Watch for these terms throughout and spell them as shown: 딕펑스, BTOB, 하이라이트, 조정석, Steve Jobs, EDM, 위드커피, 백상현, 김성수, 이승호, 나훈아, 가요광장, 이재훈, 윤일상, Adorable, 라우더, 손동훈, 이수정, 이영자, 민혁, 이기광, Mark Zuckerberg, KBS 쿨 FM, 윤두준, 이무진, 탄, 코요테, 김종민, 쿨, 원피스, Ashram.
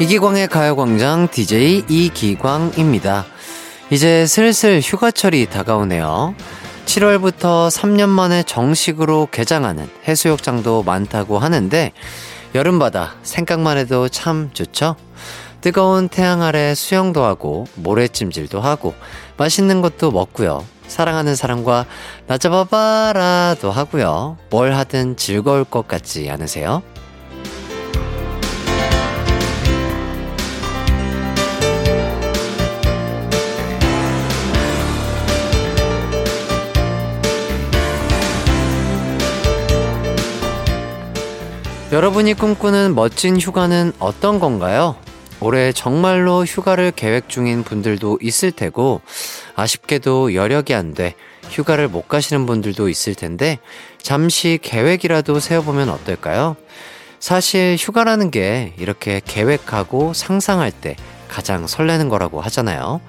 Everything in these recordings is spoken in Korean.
이기광의 가요광장 DJ 이기광입니다. 이제 슬슬 휴가철이 다가오네요. 7월부터 3년 만에 정식으로 개장하는 해수욕장도 많다고 하는데 여름바다 생각만 해도 참 좋죠? 뜨거운 태양 아래 수영도 하고 모래찜질도 하고 맛있는 것도 먹고요. 사랑하는 사람과 나 잡아봐라도 하고요. 뭘 하든 즐거울 것 같지 않으세요? 여러분이 꿈꾸는 멋진 휴가는 어떤 건가요? 올해 정말로 휴가를 계획 중인 분들도 있을 테고 아쉽게도 여력이 안 돼 휴가를 못 가시는 분들도 있을 텐데 잠시 계획이라도 세워보면 어떨까요? 사실 휴가라는 게 이렇게 계획하고 상상할 때 가장 설레는 거라고 하잖아요.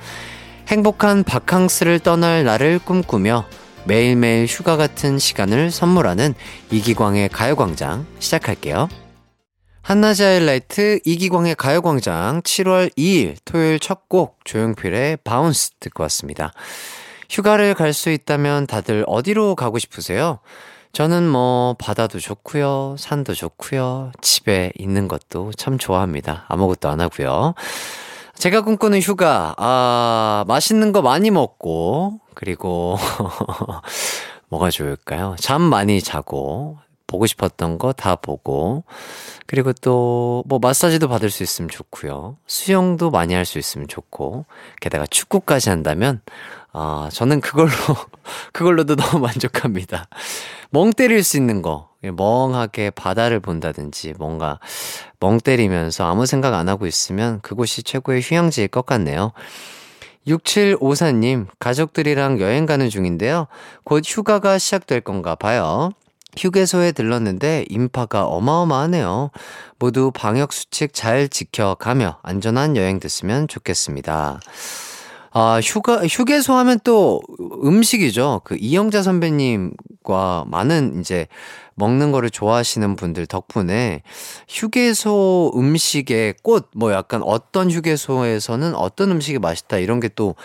행복한 바캉스를 떠날 날을 꿈꾸며 매일매일 휴가 같은 시간을 선물하는 이기광의 가요광장 시작할게요. 한낮의 하이라이트 이기광의 가요광장 7월 2일 토요일 첫 곡 조용필의 바운스 듣고 왔습니다. 휴가를 갈 수 있다면 다들 어디로 가고 싶으세요? 저는 바다도 좋고요. 산도 좋고요. 집에 있는 것도 참 좋아합니다. 아무것도 안 하고요. 제가 꿈꾸는 휴가, 맛있는 거 많이 먹고 그리고 뭐가 좋을까요? 잠 많이 자고 보고 싶었던 거 다 보고 그리고 또 마사지도 받을 수 있으면 좋고요. 수영도 많이 할 수 있으면 좋고 게다가 축구까지 한다면 저는 그걸로도 너무 만족합니다. 멍 때릴 수 있는 거 멍하게 바다를 본다든지 뭔가 멍 때리면서 아무 생각 안 하고 있으면 그곳이 최고의 휴양지일 것 같네요. 6754님 가족들이랑 여행 가는 중인데요. 곧 휴가가 시작될 건가 봐요. 휴게소에 들렀는데 인파가 어마어마하네요. 모두 방역수칙 잘 지켜가며 안전한 여행 됐으면 좋겠습니다. 휴게소 하면 또 음식이죠. 그 이영자 선배님과 많은 이제 먹는 거를 좋아하시는 분들 덕분에 휴게소 음식의 꽃, 약간 어떤 휴게소에서는 어떤 음식이 맛있다 이런 게 또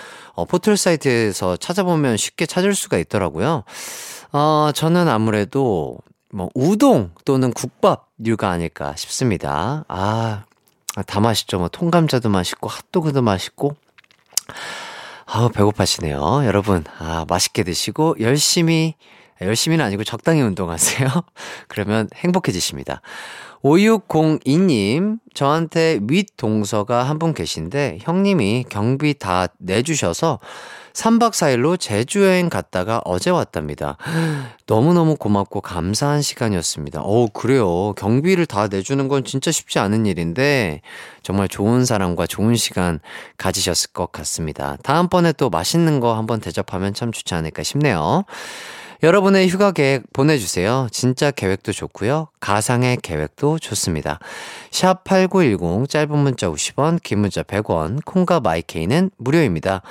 포털 사이트에서 찾아보면 쉽게 찾을 수가 있더라고요. 저는 아무래도 우동 또는 국밥류가 아닐까 싶습니다. 다 맛있죠. 통감자도 맛있고 핫도그도 맛있고. 배고파지네요. 여러분, 맛있게 드시고 열심히는 아니고 적당히 운동하세요. 그러면 행복해지십니다. 5602님, 저한테 윗동서가 한 분 계신데 형님이 경비 다 내주셔서 3박 4일로 제주여행 갔다가 어제 왔답니다. 너무너무 고맙고 감사한 시간이었습니다. 그래요. 경비를 다 내주는 건 진짜 쉽지 않은 일인데 정말 좋은 사람과 좋은 시간 가지셨을 것 같습니다. 다음번에 또 맛있는 거 한번 대접하면 참 좋지 않을까 싶네요. 여러분의 휴가 계획 보내주세요. 진짜 계획도 좋고요. 가상의 계획도 좋습니다. 샵 8910 짧은 문자 50원 긴 문자 100원 콩과 마이케이는 무료입니다.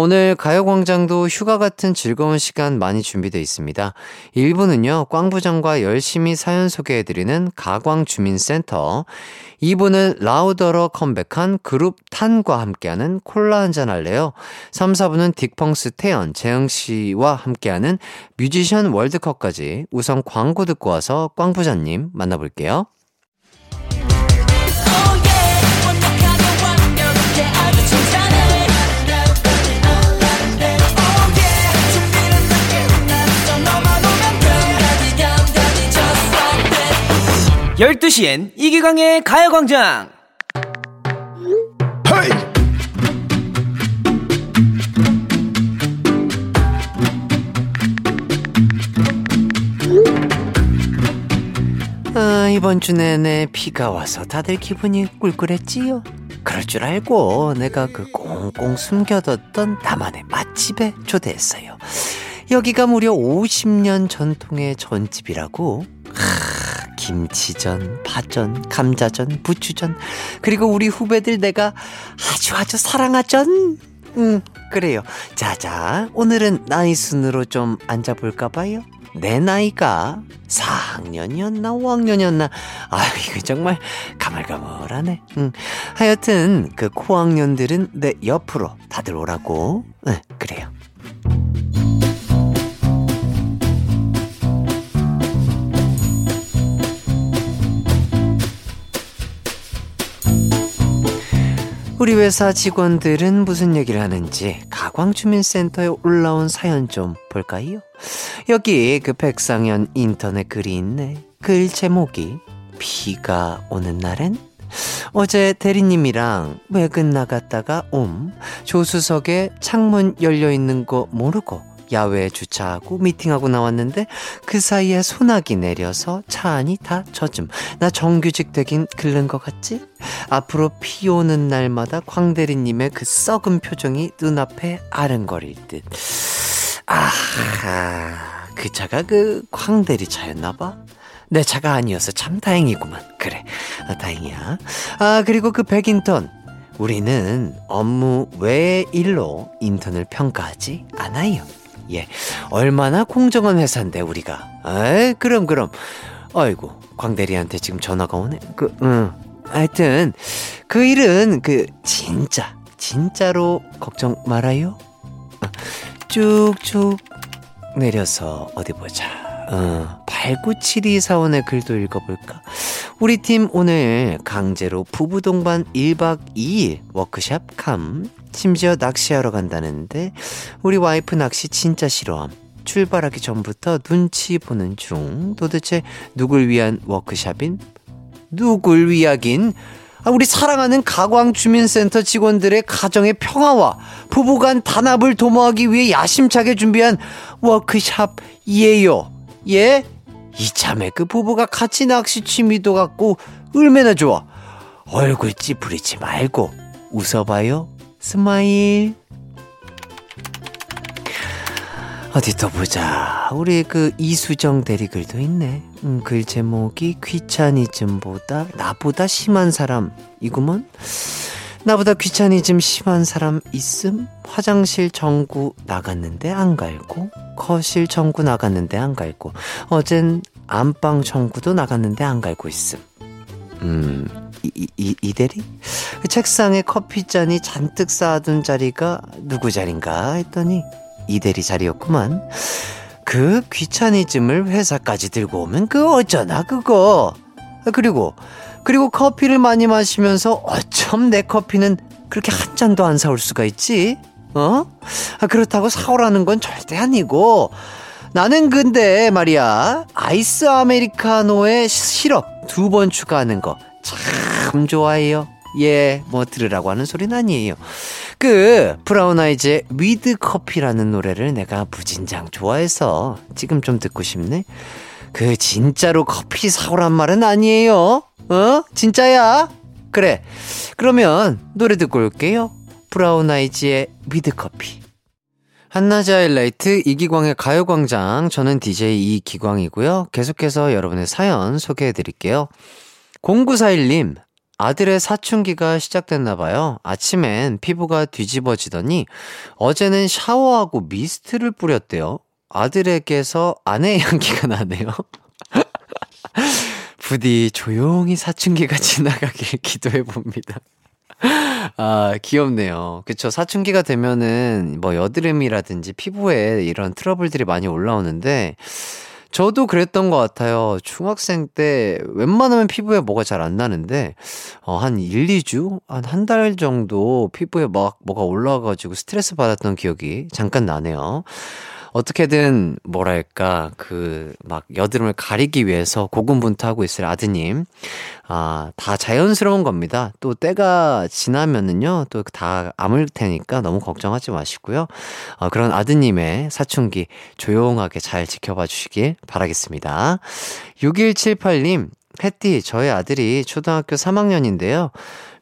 오늘 가요광장도 휴가 같은 즐거운 시간 많이 준비되어 있습니다. 1부는요. 꽝부장과 열심히 사연 소개해드리는 가광주민센터 2부는 라우더로 컴백한 그룹 탄과 함께하는 콜라 한잔 할래요. 3, 4부는 딕펑스 태연, 재흥씨와 함께하는 뮤지션 월드컵까지 우선 광고 듣고 와서 꽝 부장님 만나볼게요. 열두 시엔 이기광의 가요광장. 헤이! 이번 주 내내 비가 와서 다들 기분이 꿀꿀했지요. 그럴 줄 알고 내가 그 꽁꽁 숨겨뒀던 나만의 맛집에 초대했어요. 여기가 무려 50년 전통의 전집이라고. 김치전, 파전, 감자전, 부추전 그리고 우리 후배들 내가 아주 사랑하전. 그래요. 자자 오늘은 나이 순으로 좀 앉아볼까봐요. 내 나이가 4학년이었나 5학년이었나 아 이거 정말 가물가물하네. 하여튼 그 고학년들은 내 옆으로 다들 오라고. 그래요. 우리 회사 직원들은 무슨 얘기를 하는지 가광주민센터에 올라온 사연 좀 볼까요? 여기 그 백상현 인터넷 글이 있네. 글 제목이 비가 오는 날엔 어제 대리님이랑 외근 나갔다가 조수석에 창문 열려있는 거 모르고 야외에 주차하고 미팅하고 나왔는데 그 사이에 소나기 내려서 차 안이 다 젖음. 나 정규직 되긴 글른 것 같지? 앞으로 비 오는 날마다 광대리님의 그 썩은 표정이 눈앞에 아른거릴 듯. 아하, 그 차가 그 광대리 차였나봐. 내 차가 아니어서 참 다행이구만. 그래, 다행이야. 아, 그리고 그 백인턴. 우리는 업무 외의 일로 인턴을 평가하지 않아요. 예, 얼마나 공정한 회사인데 우리가. 에이, 그럼 아이고 광대리한테 지금 전화가 오네. 하여튼 그 일은 그 진짜로 걱정 말아요. 쭉쭉 내려서 어디 보자. 897241의 글도 읽어볼까? 우리 팀 오늘 강제로 부부동반 1박 2일 워크샵 캄. 심지어 낚시하러 간다는데 우리 와이프 낚시 진짜 싫어함. 출발하기 전부터 눈치 보는 중. 도대체 누굴 위한 워크샵인? 누굴 위하긴? 아, 우리 사랑하는 가광주민센터 직원들의 가정의 평화와 부부간 단합을 도모하기 위해 야심차게 준비한 워크샵이에요. 예? 이참에 그 부부가 같이 낚시 취미도 갖고 얼마나 좋아. 얼굴 찌푸리지 말고 웃어봐요. 스마일. 어디 또 보자. 우리 그 이수정 대리글도 있네. 글 제목이 귀차니즘보다 나보다 심한 사람이구먼. 나보다 귀차니즘 심한 사람 있음? 화장실 전구 나갔는데 안 갈고, 거실 전구 나갔는데 안 갈고, 어젠 안방 전구도 나갔는데 안 갈고 있음. 이 대리? 그 책상에 커피잔이 잔뜩 쌓아둔 자리가 누구 자리인가 했더니 이 대리 자리였구만. 그 귀차니즘을 회사까지 들고 오면 그 어쩌나 그거. 그리고 커피를 많이 마시면서 어쩜 내 커피는 그렇게 한 잔도 안 사올 수가 있지? 어? 그렇다고 사오라는 건 절대 아니고, 나는 근데 말이야 아이스 아메리카노에 시럽 2번 추가하는 거 참 좋아해요. 예, 뭐 들으라고 하는 소린 아니에요. 그 브라운 아이즈의 위드커피라는 노래를 내가 무진장 좋아해서 지금 좀 듣고 싶네. 그 진짜로 커피 사오란 말은 아니에요. 어? 진짜야? 그래, 그러면 노래 듣고 올게요. 브라운 아이즈의 위드커피. 한낮의 하이라이트 이기광의 가요광장. 저는 DJ 이기광이고요. 계속해서 여러분의 사연 소개해드릴게요. 0941님, 아들의 사춘기가 시작됐나봐요. 아침엔 피부가 뒤집어지더니 어제는 샤워하고 미스트를 뿌렸대요. 아들에게서 아내의 향기가 나네요. 부디 조용히 사춘기가 지나가길 기도해봅니다. 아, 귀엽네요. 그쵸. 사춘기가 되면은 뭐 여드름이라든지 피부에 이런 트러블들이 많이 올라오는데, 저도 그랬던 것 같아요. 중학생 때 웬만하면 피부에 뭐가 잘 안 나는데, 한 1, 2주? 한 달 정도 피부에 막 뭐가 올라와가지고 스트레스 받았던 기억이 잠깐 나네요. 어떻게든 뭐랄까 그 막 여드름을 가리기 위해서 고군분투하고 있을 아드님. 아, 다 자연스러운 겁니다. 또 때가 지나면은요 또 다 아물 테니까 너무 걱정하지 마시고요. 그런 아드님의 사춘기 조용하게 잘 지켜봐 주시길 바라겠습니다. 6178님, 햇띠, 저희 아들이 초등학교 3학년인데요.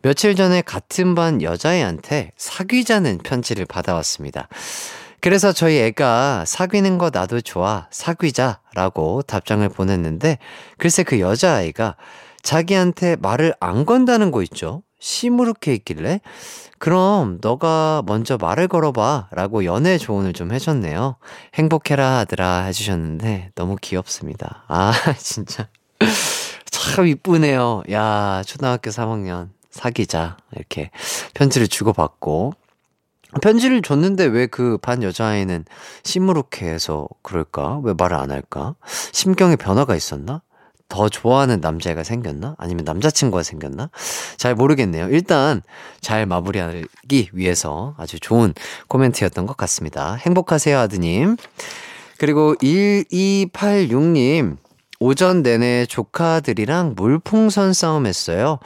며칠 전에 같은 반 여자애한테 사귀자는 편지를 받아왔습니다. 그래서 저희 애가 사귀는 거 나도 좋아, 사귀자라고 답장을 보냈는데, 글쎄 그 여자아이가 자기한테 말을 안 건다는 거 있죠. 시무룩해 있길래 그럼 너가 먼저 말을 걸어봐 라고 연애 조언을 좀 해줬네요. 행복해라 하더라 해주셨는데 너무 귀엽습니다. 아 진짜 참 이쁘네요. 야 초등학교 3학년 사귀자 이렇게 편지를 주고받고, 편지를 줬는데 왜 그 반 여자아이는 시무룩해 해서 그럴까? 왜 말을 안 할까? 심경의 변화가 있었나? 더 좋아하는 남자애가 생겼나? 아니면 남자친구가 생겼나? 잘 모르겠네요. 일단 잘 마무리하기 위해서 아주 좋은 코멘트였던 것 같습니다. 행복하세요 아드님. 그리고 1286님, 오전 내내 조카들이랑 물풍선 싸움했어요.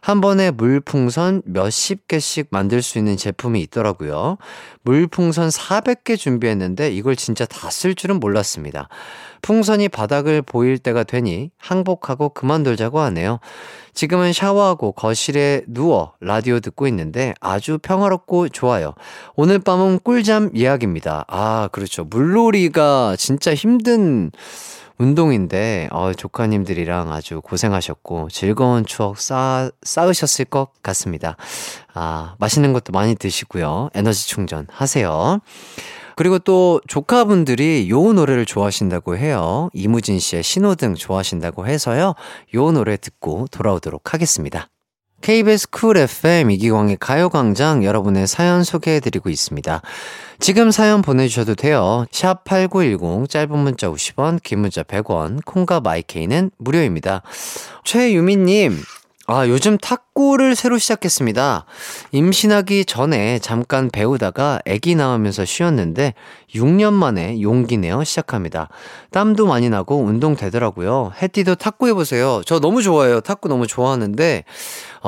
한 번에 물풍선 몇십 개씩 만들 수 있는 제품이 있더라고요. 물풍선 400개 준비했는데 이걸 진짜 다 쓸 줄은 몰랐습니다. 풍선이 바닥을 보일 때가 되니 항복하고 그만돌자고 하네요. 지금은 샤워하고 거실에 누워 라디오 듣고 있는데 아주 평화롭고 좋아요. 오늘 밤은 꿀잠 예약입니다. 아 그렇죠. 물놀이가 진짜 힘든 운동인데 조카님들이랑 아주 고생하셨고 즐거운 추억 쌓으셨을 것 같습니다. 아 맛있는 것도 많이 드시고요. 에너지 충전하세요. 그리고 또 조카분들이 요 노래를 좋아하신다고 해요. 이무진 씨의 신호등 좋아하신다고 해서요. 요 노래 듣고 돌아오도록 하겠습니다. KBS 쿨 FM 이기광의 가요광장, 여러분의 사연 소개해드리고 있습니다. 지금 사연 보내주셔도 돼요. 샵 8910, 짧은 문자 50원, 긴 문자 100원, 콩과 마이케이는 무료입니다. 최유미님, 아 요즘 탁구를 새로 시작했습니다. 임신하기 전에 잠깐 배우다가 아기 낳으면서 쉬었는데 6년 만에 용기 내어 시작합니다. 땀도 많이 나고 운동 되더라고요. 해띠도 탁구 해보세요. 저 너무 좋아해요. 탁구 너무 좋아하는데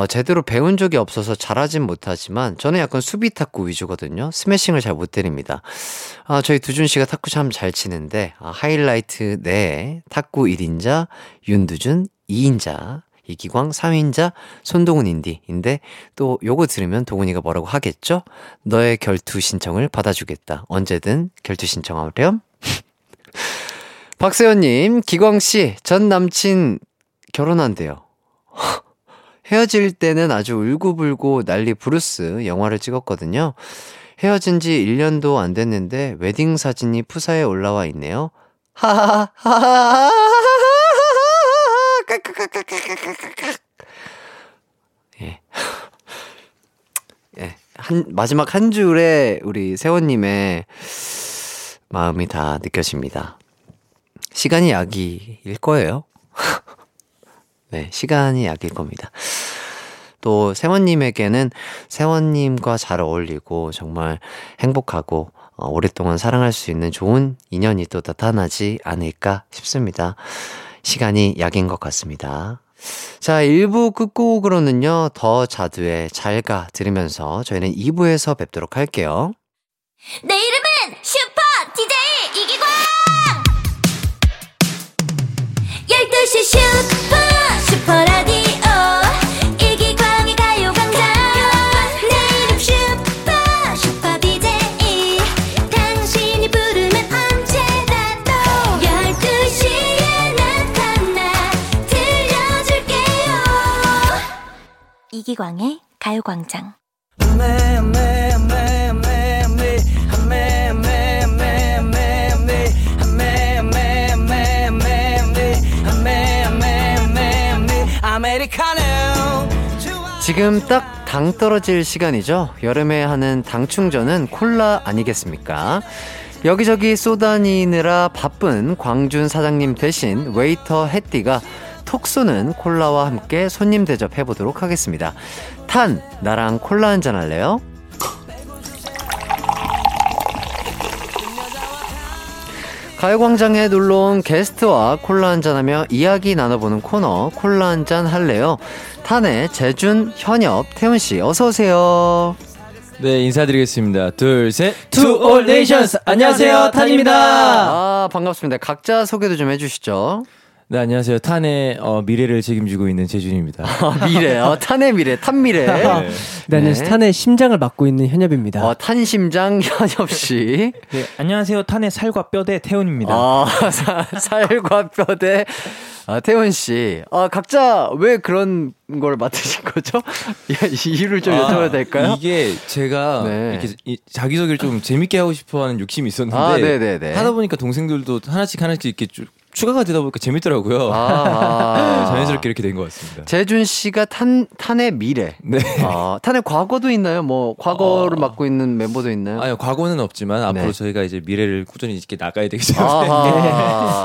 제대로 배운 적이 없어서 잘하진 못하지만 저는 약간 수비 탁구 위주거든요. 스매싱을 잘 못 때립니다. 아 저희 두준씨가 탁구 참 잘 치는데 하이라이트 내에 탁구 1인자, 윤두준 2인자, 이기광 3인자, 손동훈 인디인데 또 요거 들으면 도훈이가 뭐라고 하겠죠? 너의 결투 신청을 받아주겠다. 언제든 결투 신청하렴. 박세현님, 기광씨 전 남친 결혼한대요. 헤어질 때는 아주 울고불고 난리 부르스 영화를 찍었거든요. 헤어진 지 1년도 안 됐는데 웨딩 사진이 푸사에 올라와 있네요. 하하하하하하. 예. 예. 마지막 한 줄에 우리 세원님의 마음이 다 느껴집니다. 시간이 약일 거예요. 네, 시간이 약일 겁니다. 또 세원님에게는 세원님과 잘 어울리고 정말 행복하고 오랫동안 사랑할 수 있는 좋은 인연이 또 나타나지 않을까 싶습니다. 시간이 약인 것 같습니다. 자, 1부 끝곡으로는요, 더 자두의 잘가 들으면서 저희는 2부에서 뵙도록 할게요. 내 이름은 슈퍼 DJ 이기광! 12시 슈퍼라디오 이기광의 가요광장. 내 이름 슈퍼 DJ. 당신이 부르면 언제나 또 12시 이기광의 가요광장. 지금 딱 당 떨어질 시간이죠. 여름에 하는 당 충전은 콜라 아니겠습니까? 여기저기 쏘다니느라 바쁜 광준 사장님 대신 웨이터 해띠가 톡 쏘는 콜라와 함께 손님 대접해보도록 하겠습니다. 탄, 나랑 콜라 한잔 할래요? 가요광장에 놀러온 게스트와 콜라 한잔하며 이야기 나눠보는 코너 콜라 한잔 할래요? 탄의 재준, 현엽, 태훈씨 어서오세요. 네, 인사드리겠습니다. 둘, 셋. To all nations! 안녕하세요, 탄입니다. 아, 반갑습니다. 각자 소개도 좀 해주시죠. 네, 안녕하세요. 탄의 미래를 책임지고 있는 재준입니다. 미래, 탄의 미래, 탄 미래. 네. 네, 안녕하세요. 탄의 심장을 맡고 있는 현엽입니다. 탄 심장 현엽 씨. 네, 안녕하세요. 탄의 살과 뼈대 태훈입니다. 살과 뼈대 태훈 씨. 각자 왜 그런 걸 맡으신 거죠? 이유를 좀 여쭤봐도 될까요? 이게 제가 네. 이렇게 자기소개를 좀 재밌게 하고 싶어하는 욕심이 있었는데 하다 보니까 동생들도 하나씩 이렇게 쭉. 추가가 되다 보니까 재밌더라고요. 자연스럽게 이렇게 된 것 같습니다. 재준 씨가 탄의 미래. 네. 탄의 과거도 있나요? 뭐 과거를 맡고 있는 멤버도 있나요? 아니요, 과거는 없지만 네. 앞으로 저희가 이제 미래를 꾸준히 이렇게 나가야 되기 때문에.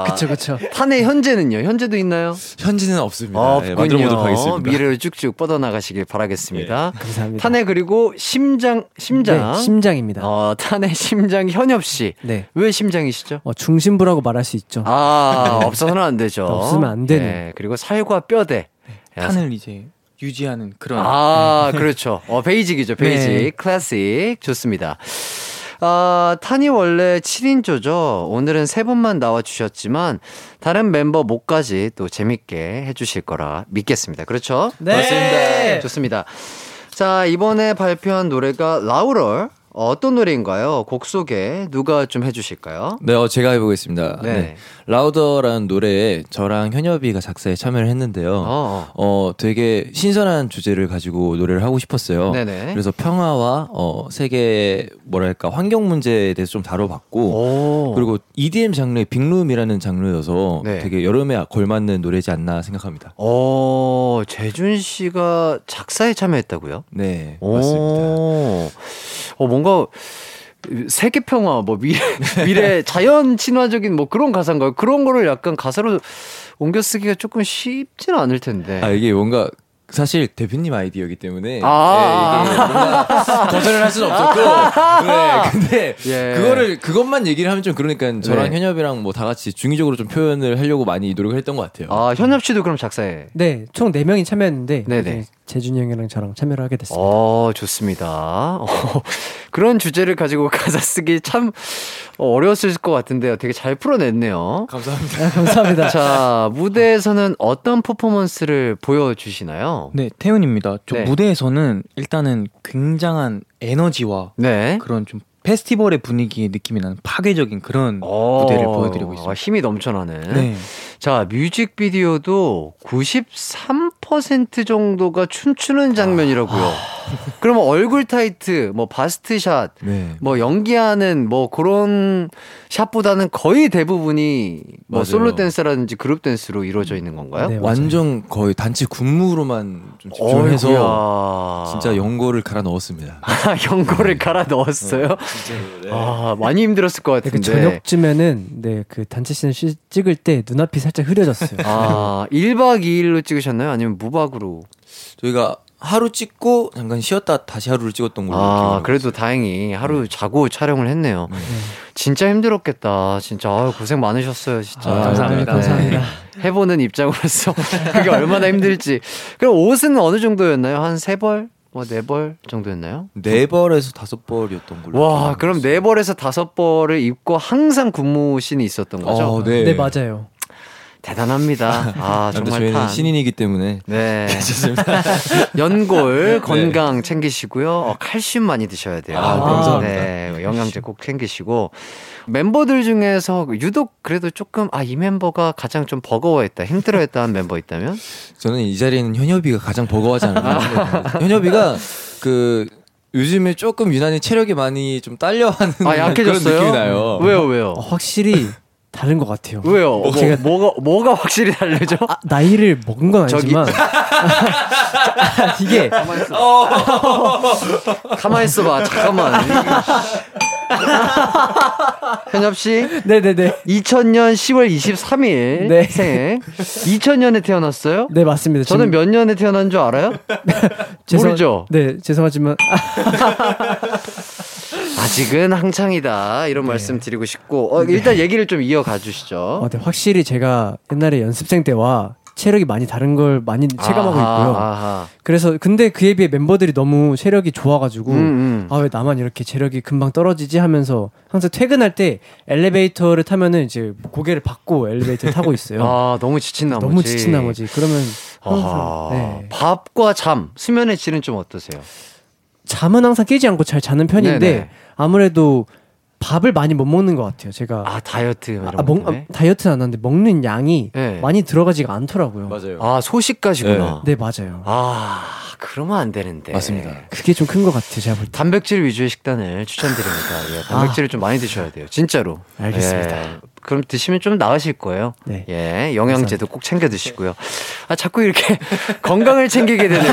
그렇죠, 그렇죠. 탄의 현재는요? 현재도 있나요? 현재는 없습니다. 네, 만들어보도록 하겠습니다. 미래를 쭉쭉 뻗어나가시길 바라겠습니다. 네. 감사합니다. 탄의 그리고 심장. 네, 심장입니다. 탄의 심장 현엽 씨. 네. 왜 심장이시죠? 중심부라고 말할 수 있죠. 없어서는 안 되죠. 없으면 안 되는. 네, 그리고 살과 뼈대. 탄을 이제 유지하는 그런. 그렇죠. 베이직이죠. 베이직. 네. 클래식. 좋습니다. 탄이 원래 7인조죠. 오늘은 3분만 나와주셨지만 다른 멤버 목까지 또 재밌게 해주실 거라 믿겠습니다. 그렇죠? 네. 맞습니다. 좋습니다. 자, 이번에 발표한 노래가 라우더. 어떤 노래인가요? 곡 소개 누가 좀 해주실까요? 네, 제가 해보겠습니다. 네. 네. 라우더라는 노래에 저랑 현엽이가 작사에 참여를 했는데요. 되게 신선한 주제를 가지고 노래를 하고 싶었어요. 네네. 그래서 평화와 세계 뭐랄까 환경 문제에 대해서 좀 다뤄봤고 그리고 EDM 장르의 빅룸이라는 장르여서 네. 되게 여름에 걸맞는 노래지 않나 생각합니다. 재준 씨가 작사에 참여했다고요? 네, 맞습니다. 뭔가 세계 평화, 뭐 미래 자연 친화적인 뭐 그런 가사인가요? 그런 거를 약간 가사로 옮겨 쓰기가 조금 쉽지는 않을 텐데. 이게 뭔가 사실 대표님 아이디어이기 때문에 네, 이게 뭔가 거절을 할 수는 없었고, 네, 근데 그것만 얘기를 하면 좀 그러니까 저랑 현엽이랑 뭐 다 같이 중의적으로 좀 표현을 하려고 많이 노력을 했던 것 같아요. 현엽 씨도 그럼 작사에? 네, 총 4명이 참여했는데. 네네. 재준이 형이랑 저랑 참여를 하게 됐습니다. 좋습니다. 그런 주제를 가지고 가사 쓰기 참 어려웠을 것 같은데요. 되게 잘 풀어냈네요. 감사합니다. 감사합니다. 자, 무대에서는 어떤 퍼포먼스를 보여주시나요? 네, 태훈입니다. 무대에서는 일단은 굉장한 에너지와 그런 좀 페스티벌의 분위기의 느낌이 나는 파괴적인 그런 무대를 보여드리고 있습니다. 힘이 넘쳐나는. 네. 자, 뮤직비디오도 93% 정도가 춤추는 장면이라고요. 그러면 얼굴 타이트, 뭐 바스트샷, 뭐 연기하는 뭐 그런 샷보다는 거의 대부분이 뭐 솔로 댄스라든지 그룹 댄스로 이루어져 있는 건가요? 네, 완전 거의 단체 군무로만 좀 집중해서 진짜 연고를 갈아 넣었습니다. 연고를 갈아 넣었어요? 진짜로, 네. 많이 힘들었을 것 같은데. 저녁쯤에는 그 단체 씬 찍을 때 눈앞이 살짝 흐려졌어요. 1박 2일로 찍으셨나요? 아니면 무박으로? 저희가 하루 찍고 잠깐 쉬었다 다시 하루를 찍었던 걸로 기억해요. 그래도 다행히 하루 자고 촬영을 했네요. 진짜 힘들었겠다. 진짜 고생 많으셨어요. 진짜. 감사합니다. 감사합니다. 해보는 입장으로서 그게 얼마나 힘들지. 그럼 옷은 어느 정도였나요? 한 3벌? 4벌 정도였나요? 4벌에서 5벌이었던 걸로. 와, 그럼 4벌에서 5벌을 입고 항상 군무신이 있었던 거죠? 네, 맞아요. 대단합니다. 정말 저희는 신인이기 때문에. 네. 좋습니다. 연골, 건강 챙기시고요. 칼슘 많이 드셔야 돼요. 감사합니다. 네, 영양제 꼭 챙기시고. 멤버들 중에서 유독 그래도 조금 이 멤버가 가장 좀 버거워했다, 힘들어했다 한 멤버 있다면? 저는 이 자리에는 현엽이가 가장 버거워하지 않았나. 현엽이가 요즘에 조금 유난히 체력이 많이 좀 딸려하는 약해졌어요? 그런 느낌이 나요. 왜요? 확실히. 다른 것 같아요. 왜요? 제가 뭐가 확실히 다르죠? 나이를 먹은 건 아니지만 이게 가만히 있어봐. 잠깐만. 현엽 씨, 네네네. 2000년 10월 23일 생일. 2000년에 태어났어요? 네, 맞습니다. 저는 몇 년에 태어난 줄 알아요? 모르죠. 네, 죄송하지만. 아직은 한창이다 이런 말씀 드리고 싶고 일단 얘기를 좀 이어가 주시죠. 확실히 제가 옛날에 연습생 때와 체력이 많이 다른 걸 많이 체감하고 있고요. 아하. 그래서 근데 그에 비해 멤버들이 너무 체력이 좋아가지고 아, 왜 나만 이렇게 체력이 금방 떨어지지 하면서 항상 퇴근할 때 엘리베이터를 타면은 이제 고개를 받고 엘리베이터를 타고 있어요. 아, 너무 지친 나머지. 그러면 항상, 네. 밥과 잠, 수면의 질은 좀 어떠세요? 잠은 항상 깨지 않고 잘 자는 편인데 네네. 아무래도 밥을 많이 못 먹는 것 같아요. 제가 다이어트 이런 다이어트는 안 하는데 먹는 양이 네. 많이 들어가지가 않더라고요. 맞아요. 아, 소식까지구나. 네, 맞아요. 아, 그러면 안 되는데. 맞습니다. 그게 좀 큰 것 같아요. 제가 볼 때. 단백질 위주의 식단을 추천드립니다. 예, 단백질을 좀 많이 드셔야 돼요. 진짜로. 알겠습니다. 예. 그럼 드시면 좀 나으실 거예요. 네. 예, 영양제도 꼭 챙겨 드시고요. 아, 자꾸 이렇게 건강을 챙기게 되네.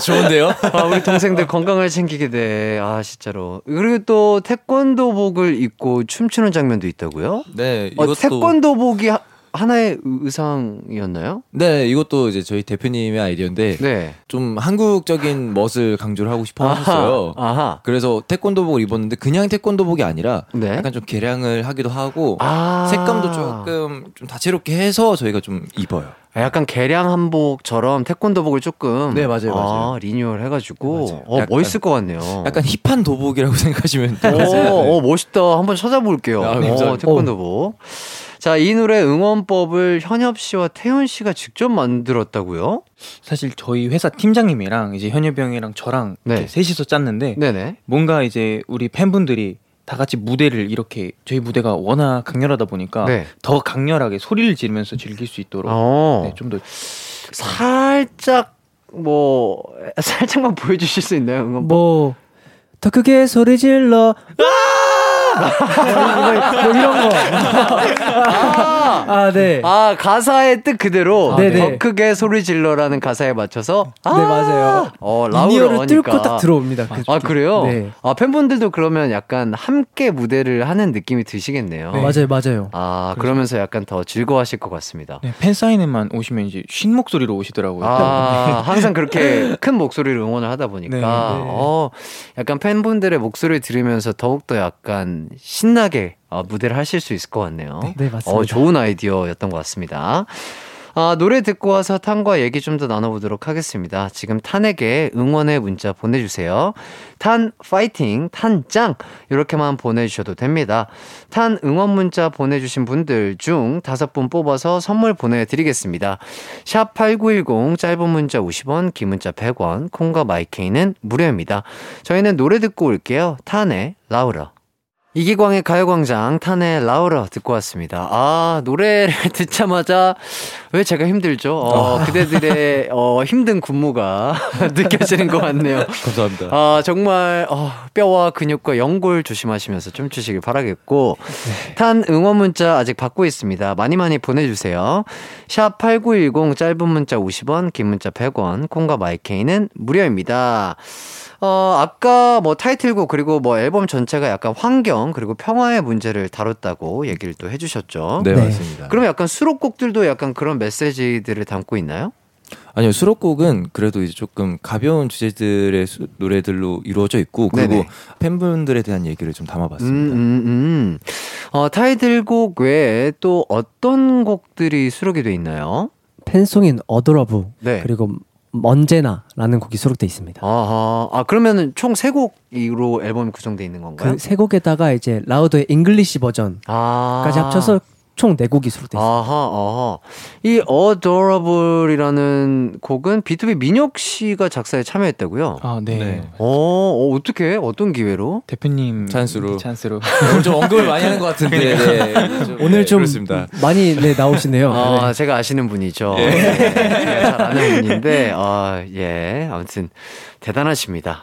좋은데요? 아, 우리 동생들 건강을 챙기게 돼. 아, 진짜로. 그리고 또 태권도복을 입고 춤추는 장면도 있다고요? 네, 이것도 태권도복이 하나의 의상이었나요? 네, 이것도 이제 저희 대표님의 아이디어인데 네. 좀 한국적인 멋을 강조를 하고 싶어 하셨어요. 아하. 그래서 태권도복을 입었는데 그냥 태권도복이 아니라 네. 약간 좀 개량을 하기도 하고 색감도 조금 좀 다채롭게 해서 저희가 좀 입어요. 약간 개량 한복처럼 태권도복을 조금 네, 맞아요. 아, 리뉴얼 해가지고 네, 멋있을 것 같네요. 약간 힙한 도복이라고 생각하시면 돼요. 멋있다. 한번 찾아볼게요. 아, 태권도복. 자, 이 노래 응원법을 현엽 씨와 태현 씨가 직접 만들었다고요? 사실 저희 회사 팀장님이랑 이제 현엽이 형이랑 저랑 네. 셋이서 짰는데 네네. 뭔가 이제 우리 팬분들이 다 같이 무대를 이렇게 저희 무대가 워낙 강렬하다 보니까 네. 더 강렬하게 소리를 지르면서 즐길 수 있도록 네, 좀 더 살짝만 보여주실 수 있나요? 응원법? 더 크게 소리 질러. 뭐 이런 거. 네. 아, 가사의 뜻 그대로 더 크게 소리 질러라는 가사에 맞춰서 네, 맞아요. 라우더를 뚫고 딱 들어옵니다. 아, 그래요? 네. 아, 팬분들도 그러면 약간 함께 무대를 하는 느낌이 드시겠네요. 네. 맞아요. 아, 그러면서 약간 더 즐거워하실 것 같습니다. 네, 팬 사인회만 오시면 이제 쉰 목소리로 오시더라고요. 아, 항상 그렇게 큰 목소리로 응원을 하다 보니까 네, 네. 약간 팬분들의 목소리를 들으면서 더욱더 약간 신나게 무대를 하실 수 있을 것 같네요. 네, 맞습니다. 좋은 아이디어였던 것 같습니다. 아, 노래 듣고 와서 탄과 얘기 좀 더 나눠보도록 하겠습니다. 지금 탄에게 응원의 문자 보내주세요. 탄 파이팅, 탄 짱 이렇게만 보내주셔도 됩니다. 탄 응원 문자 보내주신 분들 중 5분 뽑아서 선물 보내드리겠습니다. 샵 8910 짧은 문자 50원, 긴 문자 100원, 콩과 마이케이는 무료입니다. 저희는 노래 듣고 올게요. 탄의 라우라. 이기광의 가요광장, 탄의 라우라 듣고 왔습니다. 아, 노래를 듣자마자 왜 제가 힘들죠? 그대들의 힘든 군무가 느껴지는 것 같네요. 감사합니다. 아, 정말 뼈와 근육과 연골 조심하시면서 춤추시길 바라겠고 네. 탄 응원 문자 아직 받고 있습니다. 많이 보내주세요. 샵 8910 짧은 문자 50원, 긴 문자 100원, 콩과 마이케이는 무료입니다. 아까 타이틀곡 그리고 앨범 전체가 약간 환경 그리고 평화의 문제를 다뤘다고 얘기를 또 해주셨죠. 네, 맞습니다. 그럼 약간 수록곡들도 약간 그런 메시지들을 담고 있나요? 아니요, 수록곡은 그래도 이제 조금 가벼운 주제들의 노래들로 이루어져 있고 그리고 네네. 팬분들에 대한 얘기를 좀 담아봤습니다. 타이틀곡 외에 또 어떤 곡들이 수록이 돼 있나요? 팬송인 Adorable 네. 그리고 언제나라는 곡이 수록돼 있습니다. 아하. 아, 그러면은 총 3곡으로 앨범이 구성돼 있는 건가요? 그 3곡에다가 이제 라우더의 잉글리시 버전까지 합쳐서 총 4곡이 수록돼 있습니다. 아하. 이 Adorable이라는 곡은 BTOB 민혁 씨가 작사에 참여했다고요? 아, 네. 네. 어떻게? 어떤 기회로? 대표님 찬스로. 오늘 좀 언급을 많이 하는 것 같은데. 네. 오늘 좀 많이 나오시네요. 네. 제가 아시는 분이죠. 예. 제가 잘 아는 분인데 아무튼 대단하십니다.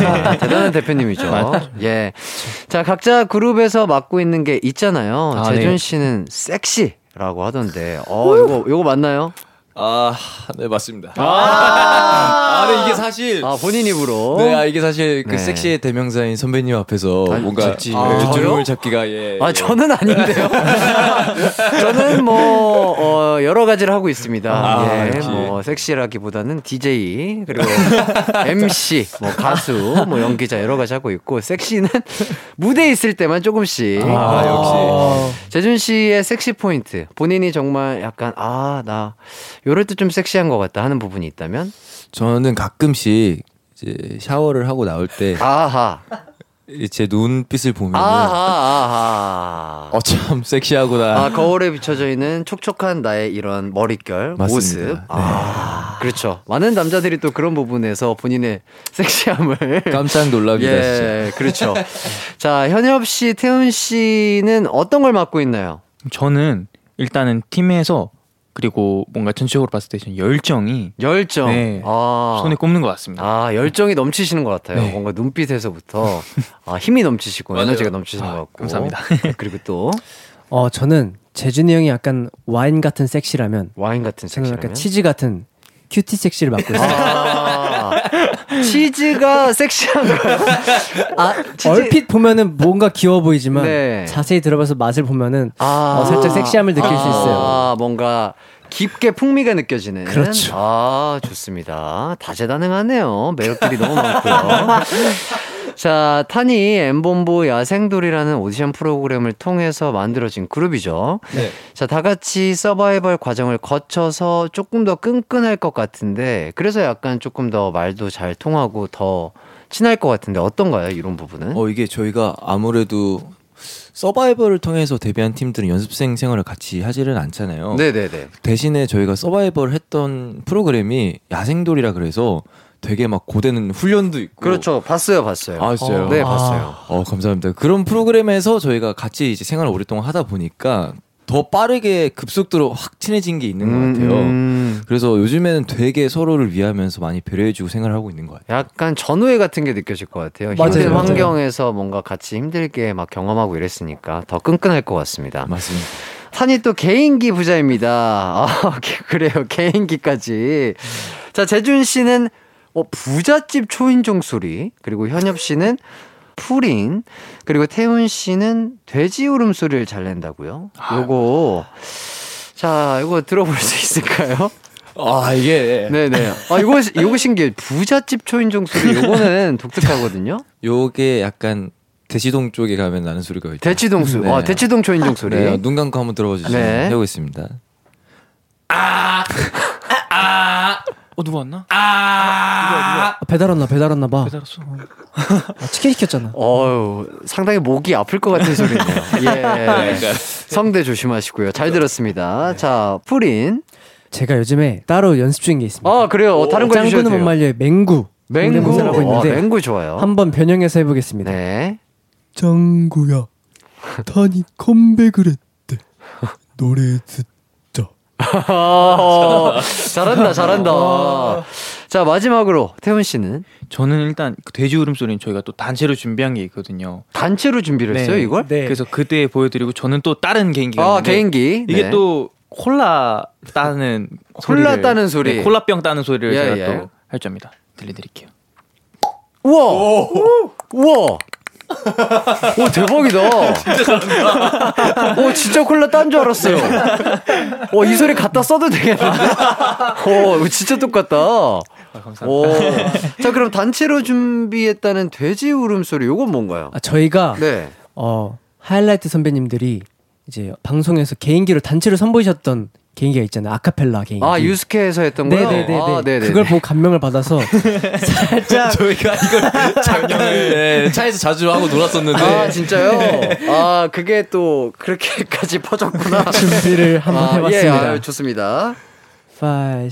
네. 대단한 대표님이죠. 예. 자, 각자 그룹에서 맡고 있는 게 있잖아요. 재준 씨는 섹시라고 하던데. 이거 맞나요? 아, 네, 맞습니다. 이게 사실 사실 본인 입으로 네, 이게 사실 그 섹시의 대명사인 선배님 앞에서 뭔가 주름을 잡기가 저는 아닌데요. 저는 뭐 여러 가지를 하고 있습니다. 뭐 섹시라기보다는 DJ 그리고 MC 뭐 가수 뭐 연기자 여러 가지 하고 있고 섹시는 무대에 있을 때만 조금씩. 역시 재준 씨의 섹시 포인트 본인이 정말 약간 나 요럴 때 좀 섹시한 것 같다 하는 부분이 있다면? 저는 가끔씩 이제 샤워를 하고 나올 때 제 눈빛을 보면 참 섹시하구나. 거울에 비춰져 있는 촉촉한 나의 이런 머릿결, 맞습니다. 모습. 그렇죠. 많은 남자들이 또 그런 부분에서 본인의 섹시함을 깜짝 놀랍니다. 진짜. 그렇죠. 자, 현엽 씨, 태훈 씨는 어떤 걸 맡고 있나요? 저는 일단은 팀에서 그리고 뭔가 전체적으로 봤을 때 열정 손에 꼽는 것 같습니다. 열정이 넘치시는 것 같아요. 뭔가 눈빛에서부터 힘이 넘치시고 에너지가 넘치시는 것 같고. 감사합니다. 그리고 또 저는 재준이 형이 약간 와인 같은 섹시라면 약간 치즈 같은 큐티 섹시를 맡고 있어요. 치즈가 섹시한가요? 치즈. 얼핏 보면은 뭔가 귀여워 보이지만 자세히 들어봐서 맛을 보면은 살짝 섹시함을 느낄 수 있어요. 뭔가 깊게 풍미가 느껴지는. 그렇죠. 좋습니다. 다재다능하네요. 매력들이 너무 많고요. 자, 탄이 엠본부 야생돌이라는 오디션 프로그램을 통해서 만들어진 그룹이죠. 자, 다 같이 서바이벌 과정을 거쳐서 조금 더 끈끈할 것 같은데, 그래서 약간 조금 더 말도 잘 통하고 더 친할 것 같은데 어떤가요? 이런 부분은? 이게 저희가 아무래도 서바이벌을 통해서 데뷔한 팀들은 연습생 생활을 같이 하지는 않잖아요. 대신에 저희가 서바이벌 했던 프로그램이 야생돌이라 그래서 되게 막 고되는 훈련도 있고. 그렇죠. 봤어요. 진짜요? 네, 봤어요. 감사합니다. 그런 프로그램에서 저희가 같이 이제 생활을 오랫동안 하다 보니까 더 빠르게 급속도로 확 친해진 게 있는 것 같아요. 그래서 요즘에는 되게 서로를 위하면서 많이 배려해주고 생활을 하고 있는 것 같아요. 약간 전우애 같은 게 느껴질 것 같아요. 힘든 환경에서 뭔가 같이 힘들게 막 경험하고 이랬으니까 더 끈끈할 것 같습니다. 맞습니다. 탄이 또 개인기 부자입니다. 그래요. 개인기까지. 자, 재준 씨는 부잣집 초인종 소리, 그리고 현엽 씨는 푸린, 그리고 태훈 씨는 돼지 울음소리를 잘 낸다고요? 요거 들어볼 수 있을까요? 이게 요거 신기해. 부잣집 초인종 소리, 요거는 독특하거든요. 요게 약간 대치동 쪽에 가면 나는 소리가 있죠. 대치동 소리. 대치동 초인종 소리. 눈 감고 한번 들어보시죠. 해보겠습니다. 누구 왔나? 누구야? 배달 왔나 봐. 배달 왔어. 치킨 시켰잖아. 상당히 목이 아플 것 같은 소리네요. 성대 조심하시고요. 잘 들었습니다. 자, 푸린. 제가 요즘에 따로 연습 중인 게 있습니다. 그래요? 다른 거 해주셔도 돼요. 짱구는 못 말려요. 맹구 좋아요. 한번 변형해서 해보겠습니다. 짱구야, 탄이 컴백을 했대. 노래 잘한다. 자, 마지막으로 태훈 씨는? 저는 일단 돼지 울음소리는 저희가 또 단체로 준비한 게 있거든요. 단체로 준비를 했어요, 이걸? 그래서 그때 보여드리고, 저는 또 다른 개인기가 있는데, 개인기. 이게 또 콜라 따는 소리. 콜라병 따는 소리를 제가 또 할 줄 압니다. 들려드릴게요. 우와. 오, 대박이다. 진짜 잘한다. 진짜 콜라 딴 줄 알았어요. 이 소리 갖다 써도 되겠는데? 진짜 똑같다. 감사합니다. 자, 그럼 단체로 준비했다는 돼지 울음소리, 요건 뭔가요? 저희가 하이라이트 선배님들이 이제 방송에서 개인기로 단체로 선보이셨던 개인기가 있잖아요. 아카펠라 개인기. 유스케에서 했던 거요? 네네네. 그걸 보고 감명을 받아서 살짝 저희가 이걸 작년에 차에서 자주 하고 놀았었는데. 진짜요? 그게 또 그렇게까지 퍼졌구나. 준비를 한번 해봤습니다. 좋습니다. 5, 6,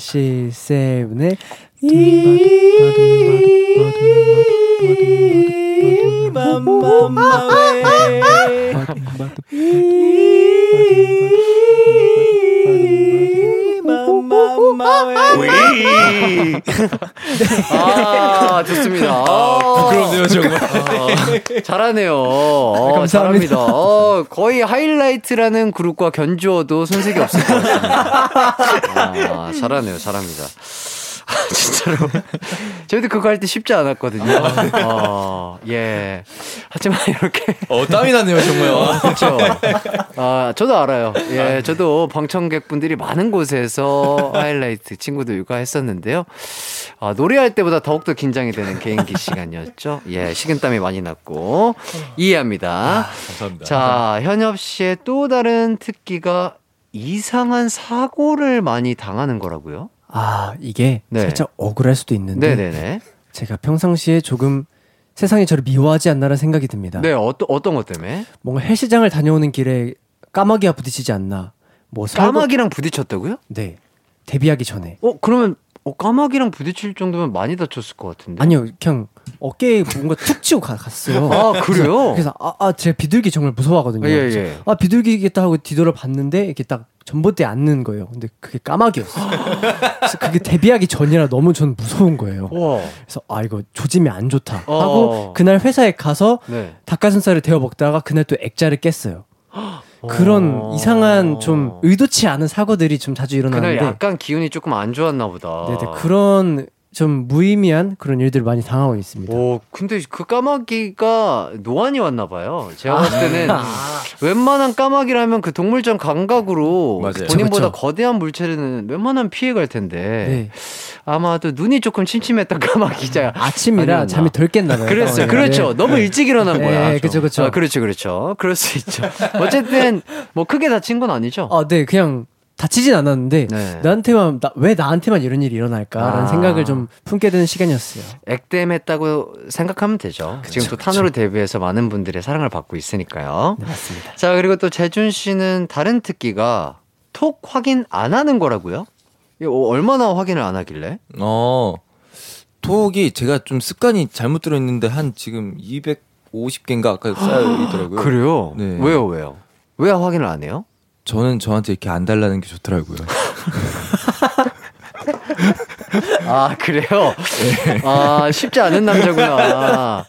7에 좋습니다. 부끄럽네요, 정말. 잘하네요. 감사합니다. 거의 하이라이트라는 그룹과 견주어도 손색이 없을 것 같습니다. 잘하네요. 잘합니다. 진짜로 저희도 그거 할 때 쉽지 않았거든요. 예. 하지만 이렇게. 땀이 나네요, 정말. 그렇죠. 저도 알아요. 예, 저도 방청객분들이 많은 곳에서 하이라이트 친구들 육아했었는데요. 노래할 때보다 더욱더 긴장이 되는 개인기 시간이었죠. 예, 식은땀이 많이 났고. 이해합니다. 감사합니다. 자, 현엽 씨의 또 다른 특기가 이상한 사고를 많이 당하는 거라고요? 이게 네. 살짝 억울할 수도 있는데 네네네. 제가 평상시에 조금 세상이 저를 미워하지 않나라는 생각이 듭니다. 네, 어떤 것 때문에? 뭔가 헬스장을 다녀오는 길에 까마귀와 부딪히지 않나. 까마귀랑 부딪혔다고요? 네, 데뷔하기 전에. 그러면 까마귀랑 부딪힐 정도면 많이 다쳤을 것 같은데. 아니요, 그냥 어깨에 뭔가 툭 치고 갔어요. 그래요? 그래서 제가 비둘기 정말 무서워하거든요. 예. 비둘기겠다 하고 뒤돌아 봤는데 이렇게 딱 전봇대에 앉는 거예요. 근데 그게 까마귀였어요. 그래서 그게 데뷔하기 전이라 너무 저는 무서운 거예요. 우와. 그래서 이거 조짐이 안 좋다 하고 그날 회사에 가서 네. 닭가슴살을 데워 먹다가 그날 또 액자를 깼어요. 그런 이상한 좀 의도치 않은 사고들이 좀 자주 일어나는데 그날 약간 기운이 조금 안 좋았나 보다. 네네, 그런 좀 무의미한 그런 일들을 많이 당하고 있습니다. 근데 그 까마귀가 노안이 왔나 봐요. 제가 봤을 때는 웬만한 까마귀라면 그 동물장 감각으로 맞아요. 본인보다 그쵸. 거대한 물체는 웬만하면 피해갈 텐데 네. 아마도 눈이 조금 침침했던 까마귀자 아침이라 아니었나. 잠이 덜 깼나 봐요. 그랬어요. 그렇죠. 네. 너무 일찍 일어난 거야. 그렇죠. 그렇죠. 그럴 수 있죠. 어쨌든 뭐 크게 다친 건 아니죠? 네, 그냥 다치진 않았는데 네. 왜 나한테만 이런 일이 일어날까라는 생각을 좀 품게 되는 시간이었어요. 액땜했다고 생각하면 되죠. 그쵸, 지금 또 탄으로 데뷔해서 많은 분들의 사랑을 받고 있으니까요. 네, 맞습니다. 자, 그리고 또 재준 씨는 다른 특기가 톡 확인 안 하는 거라고요? 얼마나 확인을 안 하길래? 톡이 제가 좀 습관이 잘못 들어있는데 한 지금 250개인가 아까 쌓여있더라고요. 그래요? 네. 왜요? 왜 확인을 안 해요? 저는 저한테 이렇게 안 달라는 게 좋더라고요. 그래요? 네. 쉽지 않은 남자구나.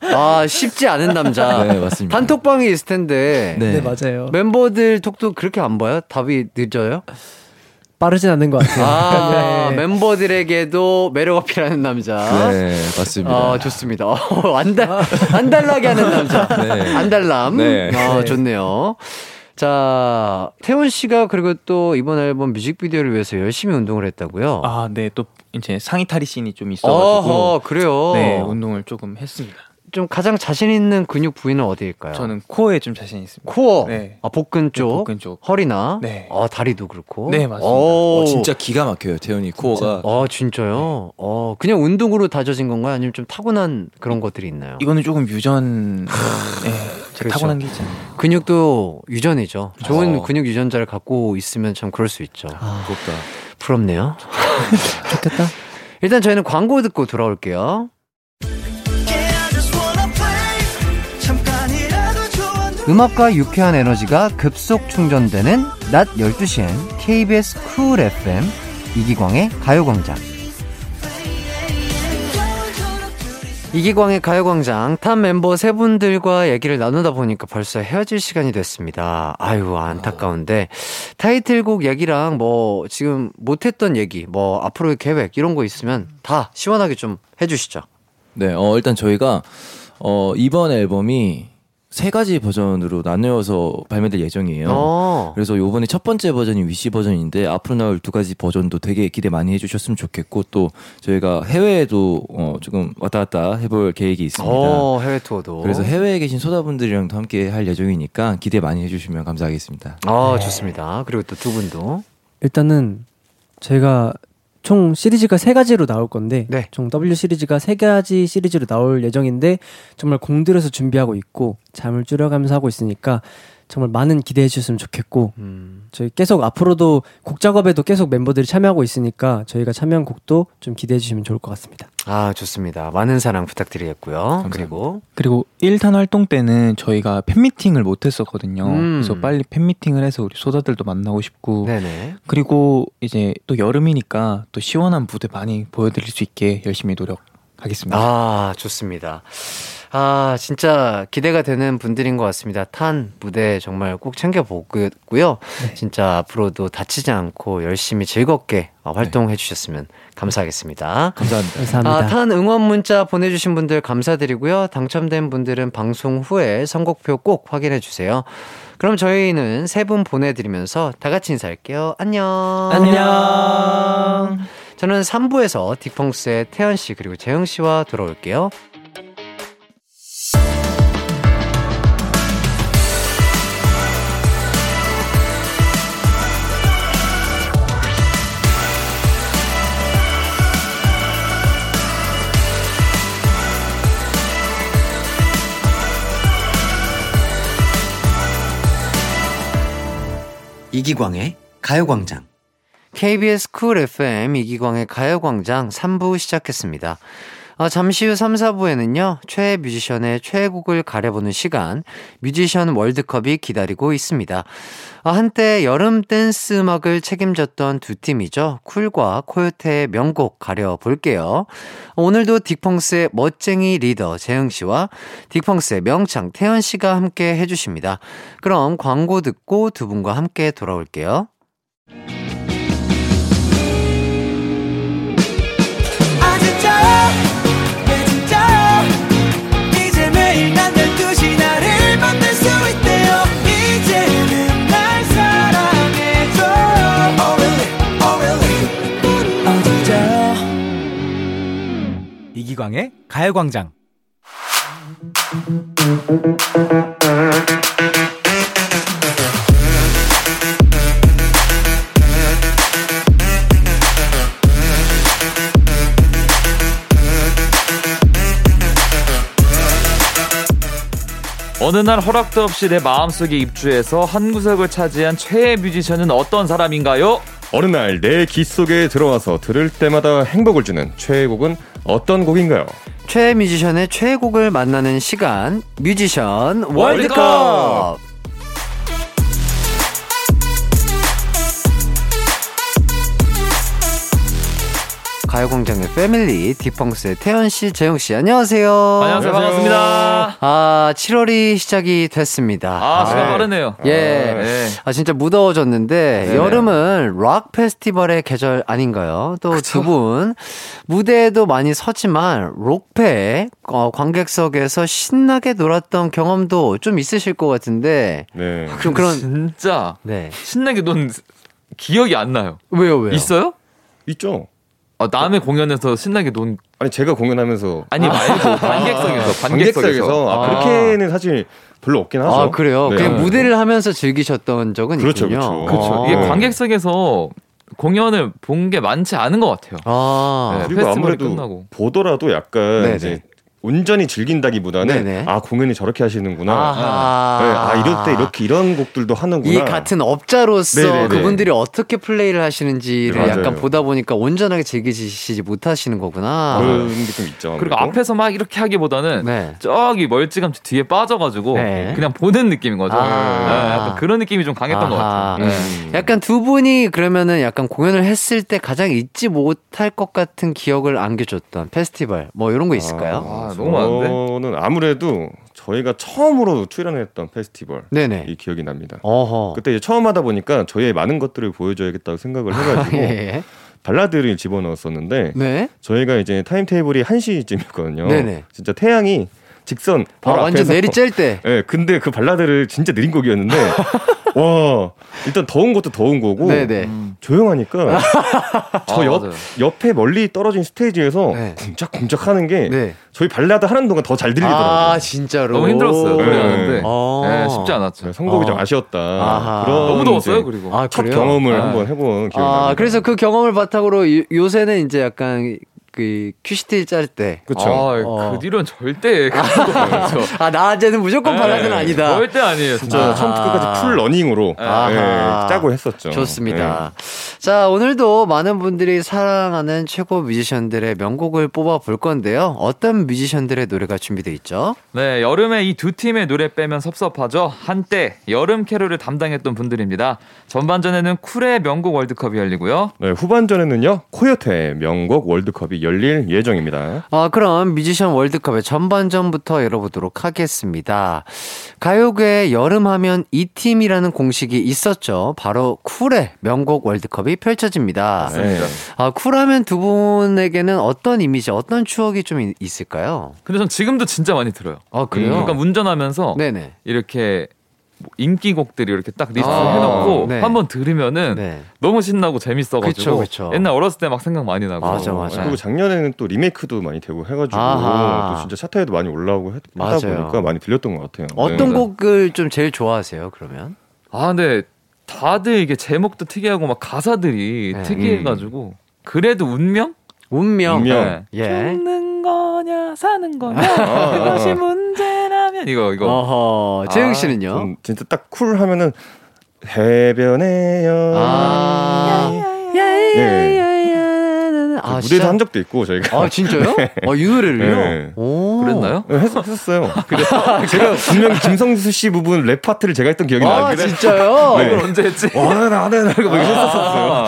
쉽지 않은 남자. 네, 맞습니다. 단톡방이 있을 텐데. 네, 맞아요. 멤버들 톡도 그렇게 안 봐요? 답이 늦어요? 빠르진 않는 것 같아요. 네. 멤버들에게도 매력 어필하는 남자. 네, 맞습니다. 좋습니다. 안달나게 하는 남자. 네. 안달남. 네. 좋네요. 자, 태원 씨가 그리고 또 이번 앨범 뮤직비디오를 위해서 열심히 운동을 했다고요? 네, 또 이제 상의 탈의 씬이 좀 있어가지고. 그래요? 네, 운동을 조금 했습니다. 좀 가장 자신 있는 근육 부위는 어디일까요? 저는 코어에 좀 자신 있습니다. 코어? 네. 복근 쪽? 네, 복근 쪽. 허리나? 네. 다리도 그렇고? 네, 맞습니다. 진짜 기가 막혀요, 태연이 코어가. 진짜요? 네. 그냥 운동으로 다져진 건가요? 아니면 좀 타고난 그런 것들이 있나요? 이거는 조금 유전... 네. 그렇죠. 타고난 게 있잖아요. 근육도 유전이죠. 좋은 근육 유전자를 갖고 있으면 참 그럴 수 있죠. 부럽다. 부럽네요. 좋겠다. 일단 저희는 광고 듣고 돌아올게요. 음악과 유쾌한 에너지가 급속 충전되는 낮 12시엔 KBS 쿨 FM 이기광의 가요광장. 이기광의 가요광장 탄 멤버 세 분들과 얘기를 나누다 보니까 벌써 헤어질 시간이 됐습니다. 아유, 안타까운데 타이틀곡 얘기랑 뭐 지금 못했던 얘기, 뭐 앞으로의 계획 이런 거 있으면 다 시원하게 좀 해주시죠. 네, 일단 저희가 이번 앨범이 3가지 버전으로 나누어서 발매될 예정이에요. 그래서 요번에 첫 번째 버전이 위시 버전인데 앞으로 나올 2가지 버전도 되게 기대 많이 해주셨으면 좋겠고 또 저희가 해외에도 조금 왔다 갔다 해볼 계획이 있습니다. 해외 투어도. 그래서 해외에 계신 소다분들이랑도 함께 할 예정이니까 기대 많이 해주시면 감사하겠습니다. 네. 좋습니다. 그리고 또 두 분도. 일단은 저희가 총 시리즈가 3가지로 나올 건데 네. 총 W 시리즈가 3가지 시리즈로 나올 예정인데 정말 공들여서 준비하고 있고 잠을 줄여가면서 하고 있으니까 정말 많은 기대해 주셨으면 좋겠고 저희 계속 앞으로도 곡 작업에도 계속 멤버들이 참여하고 있으니까 저희가 참여한 곡도 좀 기대해 주시면 좋을 것 같습니다. 좋습니다. 많은 사랑 부탁드리겠고요. 감사합니다. 그리고 1탄 활동 때는 저희가 팬미팅을 못 했었거든요. 그래서 빨리 팬미팅을 해서 우리 소다들도 만나고 싶고 네네. 그리고 이제 또 여름이니까 또 시원한 무대 많이 보여드릴 수 있게 열심히 노력하겠습니다. 좋습니다. 아, 진짜 기대가 되는 분들인 것 같습니다. 탄 무대 정말 꼭 챙겨보고요. 네. 진짜 앞으로도 다치지 않고 열심히 즐겁게 활동해 주셨으면 감사하겠습니다. 감사합니다. 감사합니다. 아, 탄 응원 문자 보내주신 분들 감사드리고요. 당첨된 분들은 방송 후에 선곡표 꼭 확인해 주세요. 그럼 저희는 세 분 보내드리면서 다 같이 인사할게요. 안녕. 안녕. 저는 3부에서 딕펑스의 태연 씨 그리고 재영 씨와 돌아올게요. 이기광의 가요광장. KBS 쿨 FM 이기광의 가요광장 3부 시작했습니다. 잠시 후 3, 4부에는요. 최애 뮤지션의 최애곡을 가려보는 시간, 뮤지션 월드컵이 기다리고 있습니다. 한때 여름 댄스 음악을 책임졌던 두 팀이죠. 쿨과 코요테의 명곡 가려볼게요. 오늘도 딕펑스의 멋쟁이 리더 재흥씨와 딕펑스의 명창 태연씨가 함께 해주십니다. 그럼 광고 듣고 두 분과 함께 돌아올게요. 이기광의 가요광장. 어느 날 허락도 없이 내 마음속에 입주해서 한 구석을 차지한 최애 뮤지션은 어떤 사람인가요? 어느 날 내 귀 속에 들어와서 들을 때마다 행복을 주는 최애곡은 어떤 곡인가요? 최애 뮤지션의 최애곡을 만나는 시간, 뮤지션 월드컵! 가요광장의 패밀리, 딕펑스의 태연씨, 재영씨, 안녕하세요. 안녕하세요. 반갑습니다. 아, 7월이 시작이 됐습니다. 아, 시간 빠르네요. 예. 아, 네. 아, 진짜 무더워졌는데, 네. 여름은 록 페스티벌의 계절 아닌가요? 또 두 분, 무대에도 많이 서지만, 록페 관객석에서 신나게 놀았던 경험도 좀 있으실 것 같은데, 네. 좀 그런. 진짜, 네. 신나게 논 기억이 안 나요. 왜요? 있어요? 있죠. 남의 공연에서 신나게 논. 아니, 제가 공연하면서. 아니, 말고 관객석에서. 아, 그렇게는 사실 별로 없긴 하죠. 아, 그래요? 네. 그냥 무대를 하면서 즐기셨던 적은 있군요. 그렇죠. 이게 관객석에서 공연을 본 게 많지 않은 것 같아요. 아, 네, 그리고 아무래도 끝나고. 보더라도 약간 네네. 이제 온전히 즐긴다기보다는 네네. 아, 공연이 저렇게 하시는구나. 아, 이럴 때 이렇게 이런 곡들도 하는구나. 이 같은 업자로서 네네네. 그분들이 어떻게 플레이를 하시는지를 맞아요. 약간 보다 보니까 온전하게 즐기시지 못하시는 거구나. 그런 게 좀 있죠. 그리고 앞에서 막 이렇게 하기보다는 네. 저기 멀찌감치 뒤에 빠져가지고 네. 그냥 보는 느낌인 거죠. 네, 약간 그런 느낌이 좀 강했던 것 같아요. 네. 약간 두 분이 그러면은 약간 공연을 했을 때 가장 잊지 못할 것 같은 기억을 안겨줬던 페스티벌 뭐 이런 거 있을까요? 너무 많은데? 저는 아무래도 저희가 처음으로 출연했던 페스티벌 네네. 이 기억이 납니다. 어허. 그때 이제 처음 하다 보니까 저희의 많은 것들을 보여줘야겠다고 생각을 해가지고 예. 발라드를 집어넣었었는데 네? 저희가 이제 타임테이블이 1시쯤이었거든요. 네네. 진짜 태양이 직선 바로 앞에서 완전 내리쬐을 때. 네, 근데 그 발라드를 진짜 느린 곡이었는데 와, 일단 더운 것도 더운 거고 네네. 조용하니까 저 옆에 멀리 떨어진 스테이지에서 네. 쿵짝쿵짝 하는 게 네. 저희 발라드 하는 동안 더 잘 들리더라고요. 아, 진짜로 너무 힘들었어요. 네. 네, 쉽지 않았죠. 네, 선곡이 좀 아쉬웠다. 그런 너무 더웠어요. 그리고 첫 경험을 한번 해본 기억이 납니다. 그래서 그 경험을 바탕으로 요새는 이제 약간 그 큐시티 짤 때, 그렇죠. 그 뒤로는 절대 낮에는 무조건 발라드는 아니다. 절대 아니에요. 진짜 처음부터 끝까지 풀 러닝으로 짜고 했었죠. 좋습니다. 자, 오늘도 많은 분들이 사랑하는 최고 뮤지션들의 명곡을 뽑아 볼 건데요. 어떤 뮤지션들의 노래가 준비돼 있죠? 네, 여름에 이 두 팀의 노래 빼면 섭섭하죠. 한때 여름 캐롤을 담당했던 분들입니다. 전반전에는 쿨의 명곡 월드컵이 열리고요. 네, 후반전에는요 코요테의 명곡 월드컵이 열릴 예정입니다. 그럼 뮤지션 월드컵의 전반전부터 열어보도록 하겠습니다. 가요계의 여름하면 이 팀이라는 공식이 있었죠. 바로 쿨의 명곡 월드컵이 펼쳐집니다. 맞습니다. 쿨하면 두 분에게는 어떤 이미지, 어떤 추억이 좀 있을까요? 근데 전 지금도 진짜 많이 들어요. 아, 그래요? 그러니까 운전하면서 네네. 이렇게 인기곡들이 이렇게 딱 리스트 해놓고 네. 한번 들으면은 네. 너무 신나고 재밌어가지고 그쵸, 그쵸. 옛날 어렸을 때 막 생각 많이 나고 맞아, 맞아. 그리고 작년에는 또 리메이크도 많이 되고 해가지고 아하. 또 진짜 차트에도 많이 올라오고 했다 맞아요. 보니까 많이 들렸던 것 같아요. 어떤 네. 곡을 좀 제일 좋아하세요 그러면? 근데 다들 이게 제목도 특이하고 막 가사들이 네. 특이해가지고 그래도 운명. 네. 예. 죽는 거냐 사는 거냐 그것이 문제라면 이거 재영 씨는요? 진짜 딱 쿨 하면은 해변의 여인 무대도 한 적도 있고 저희가 진짜요? 네. 이 노래를요? 네. 그랬나요? 네, 했었어요. 제가 분명히 김성수 씨 부분 랩 파트를 제가 했던 기억이 나요. 진짜요? 네. 이걸 언제 했지? 막 했었었어요.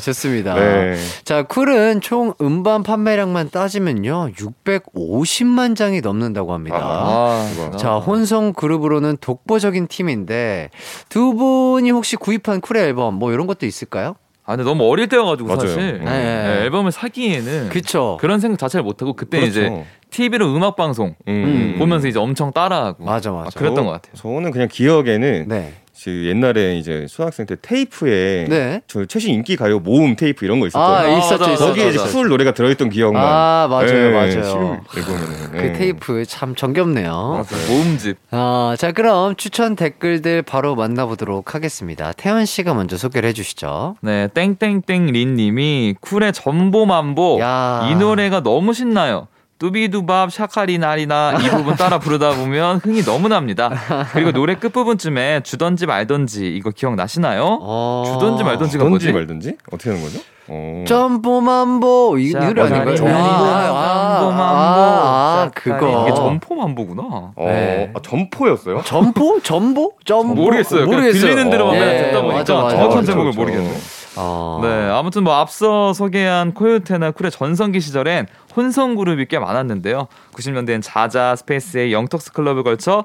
좋습니다. 네. 자, 쿨은 총 음반 판매량만 따지면요 650만 장이 넘는다고 합니다. 자, 혼성 그룹으로는 독보적인 팀인데 두 분이 혹시 구입한 쿨의 앨범 뭐 이런 것도 있을까요? 근데 너무 어릴 때여가지고 맞아요. 사실 네, 앨범을 사기에는 그쵸. 그런 생각 자체를 못하고 그때 그렇죠. 이제 TV로 음악방송 보면서 이제 엄청 따라하고 맞아. 그랬던 것 같아요. 저는 그냥 기억에는 네. 옛날에 이제 수학생 때 테이프에 네. 저 최신 인기 가요 모음 테이프 이런 거 있었거든요. 있었죠. 거기에 이제 쿨 노래가 들어있던 기억만. 맞아요. 그 테이프 참 정겹네요. 맞아요. 모음집. 자, 그럼 추천 댓글들 바로 만나보도록 하겠습니다. 태연 씨가 먼저 소개를 해주시죠. 네, 땡땡땡 린님이 쿨의 전보만보 이 노래가 너무 신나요. 뚜비두밥 샤카리나리나 이 부분 따라 부르다 보면 흥이 너무 납니다. 그리고 노래 끝부분쯤에 주던지 말던지 이거 기억나시나요? 주던지 말던지가 뭐지? 주던지 말던지? 어떻게 하는 거죠? 점포만보 이 노래 아닌가요? 점포만보 그거 이게 점포만보구나. 점포였어요? 점포? 점보? 모르겠어요. 들리는 대로만 듣다 보니까 정확한 제목을 모르겠네요. 네, 아무튼 뭐 앞서 소개한 코요테나 쿨의 전성기 시절엔 혼성 그룹이 꽤 많았는데요. 90년대엔 자자, 스페이스의 영턱스 클럽을 걸쳐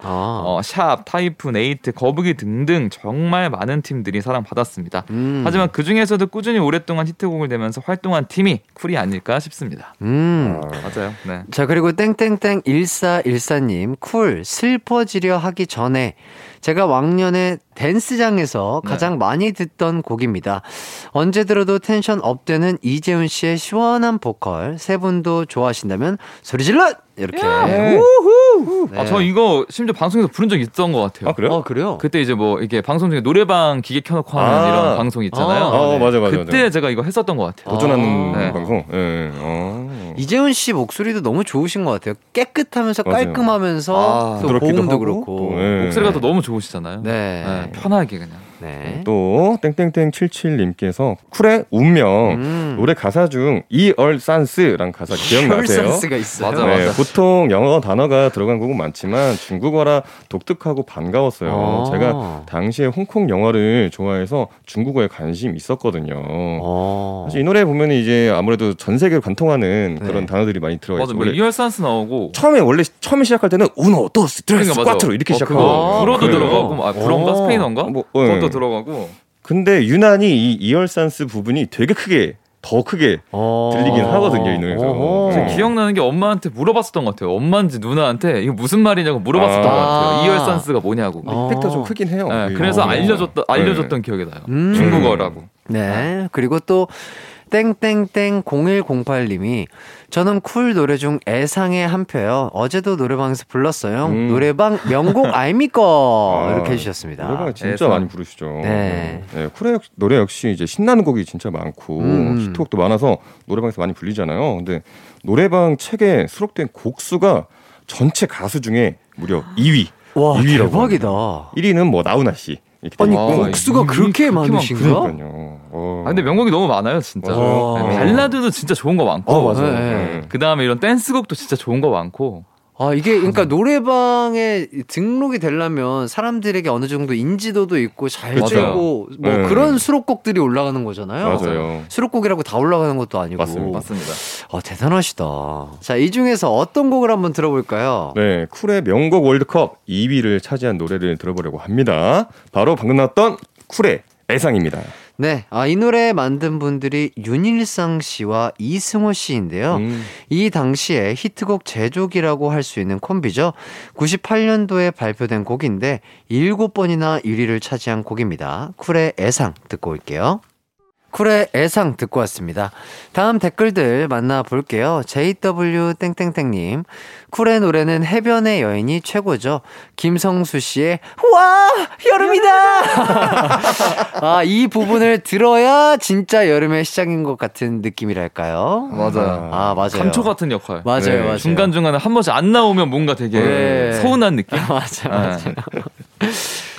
샵, 타이푼, 에이트, 거북이 등등 정말 많은 팀들이 사랑받았습니다. 하지만 그 중에서도 꾸준히 오랫동안 히트곡을 내면서 활동한 팀이 쿨이 아닐까 싶습니다. 맞아요. 네. 자, 그리고 땡땡땡 1414님 쿨 슬퍼지려 하기 전에 제가 왕년에 댄스장에서 가장 많이 듣던 곡입니다. 언제 들어도 텐션 업되는 이재훈 씨의 시원한 보컬. 세 분도 좋아하신다면 소리 질러! 이렇게. 우후! 네. 저 이거 심지어 방송에서 부른 적이 있던 것 같아요. 그래요? 그래요? 그때 이제 뭐 이게 방송 중에 노래방 기계 켜놓고 하는 이런 방송 있잖아요. 맞아. 그때 제가 이거 했었던 것 같아요. 도전하는 방송? 네. 이재훈 씨 목소리도 너무 좋으신 것 같아요. 깨끗하면서 깔끔하면서 또 보음도 그렇고. 목소리가 또 너무 좋으시잖아요. 네, 편하게 그냥. 또 땡땡땡77님께서 쿨의 운명 노래 가사 중 이얼산스라는 가사 기억나세요? 이얼산스가 있어요. 맞아. 보통 영어 단어가 들어간 곡은 많지만 중국어라 독특하고 반가웠어요. 제가 당시에 홍콩 영화를 좋아해서 중국어에 관심이 있었거든요. 사실 이 노래 보면 이제 아무래도 전 세계를 관통하는 그런 단어들이 많이 들어있어요. 맞아, 이얼산스 나오고 원래 처음에 시작할 때는 우노, 도스, 드레스, 꽈트로 이렇게 시작하고 불어도 들어가고 불어인가 스페인어인가? 그것도 들어가고. 근데 유난히 이 이얼산스 부분이 되게 더 크게 들리긴 하거든요, 이 노래에서. 기억나는 게 엄마한테 물어봤었던 것 같아요. 엄마인지 누나한테 이거 무슨 말이냐고 물어봤었던 것 같아요. 이얼산스가 뭐냐고. 이펙트가 좀 크긴 해요. 네, 그래서 알려줬던 기억이 나요. 중국어라고. 네, 그리고 또 땡땡땡0108님이 저는 쿨 노래 중 애상의 한 표요. 어제도 노래방에서 불렀어요. 노래방 명곡 아닙니까? 이렇게 해주셨습니다. 노래방 진짜 애상. 많이 부르시죠. 네. 네, 쿨의 노래 역시 이제 신나는 곡이 진짜 많고 히트곡도 많아서 노래방에서 많이 불리잖아요. 근데 노래방 책에 수록된 곡수가 전체 가수 중에 무려 2위. 와, 2위라고 대박이다. 합니다. 1위는 뭐 나훈아 씨. 아니 곡수가 그렇게 많으신가? 근데 명곡이 너무 많아요 진짜. 발라드도 진짜 좋은 거 많고. 맞아요. 그 다음에 이런 댄스곡도 진짜 좋은 거 많고. 아, 이게 그러니까 노래방에 등록이 되려면 사람들에게 어느 정도 인지도도 있고 잘 되고 뭐 네. 그런 수록곡들이 올라가는 거잖아요. 맞아요. 수록곡이라고 다 올라가는 것도 아니고. 맞습니다. 아, 대단하시다. 자, 이 중에서 어떤 곡을 한번 들어볼까요? 네, 쿨의 명곡 월드컵 2위를 차지한 노래를 들어보려고 합니다. 바로 방금 나왔던 쿨의 애상입니다. 네, 아, 이 노래 만든 분들이 윤일상 씨와 이승호 씨인데요. 이 당시에 히트곡 제조기라고 할 수 있는 콤비죠. 98년도에 발표된 곡인데 7번이나 1위를 차지한 곡입니다. 쿨의 애상 듣고 올게요. 쿨의 애상 듣고 왔습니다. 다음 댓글들 만나볼게요. JW땡땡땡님, 쿨의 노래는 해변의 여인이 최고죠. 김성수 씨의 와 여름이다. 아, 이 부분을 들어야 진짜 여름의 시작인 것 같은 느낌이랄까요. 맞아요. 아, 맞아요. 감초 같은 역할. 맞아요. 네. 맞아요. 중간 중간에 한 번씩 안 나오면 뭔가 되게 네. 서운한 느낌. 맞아요.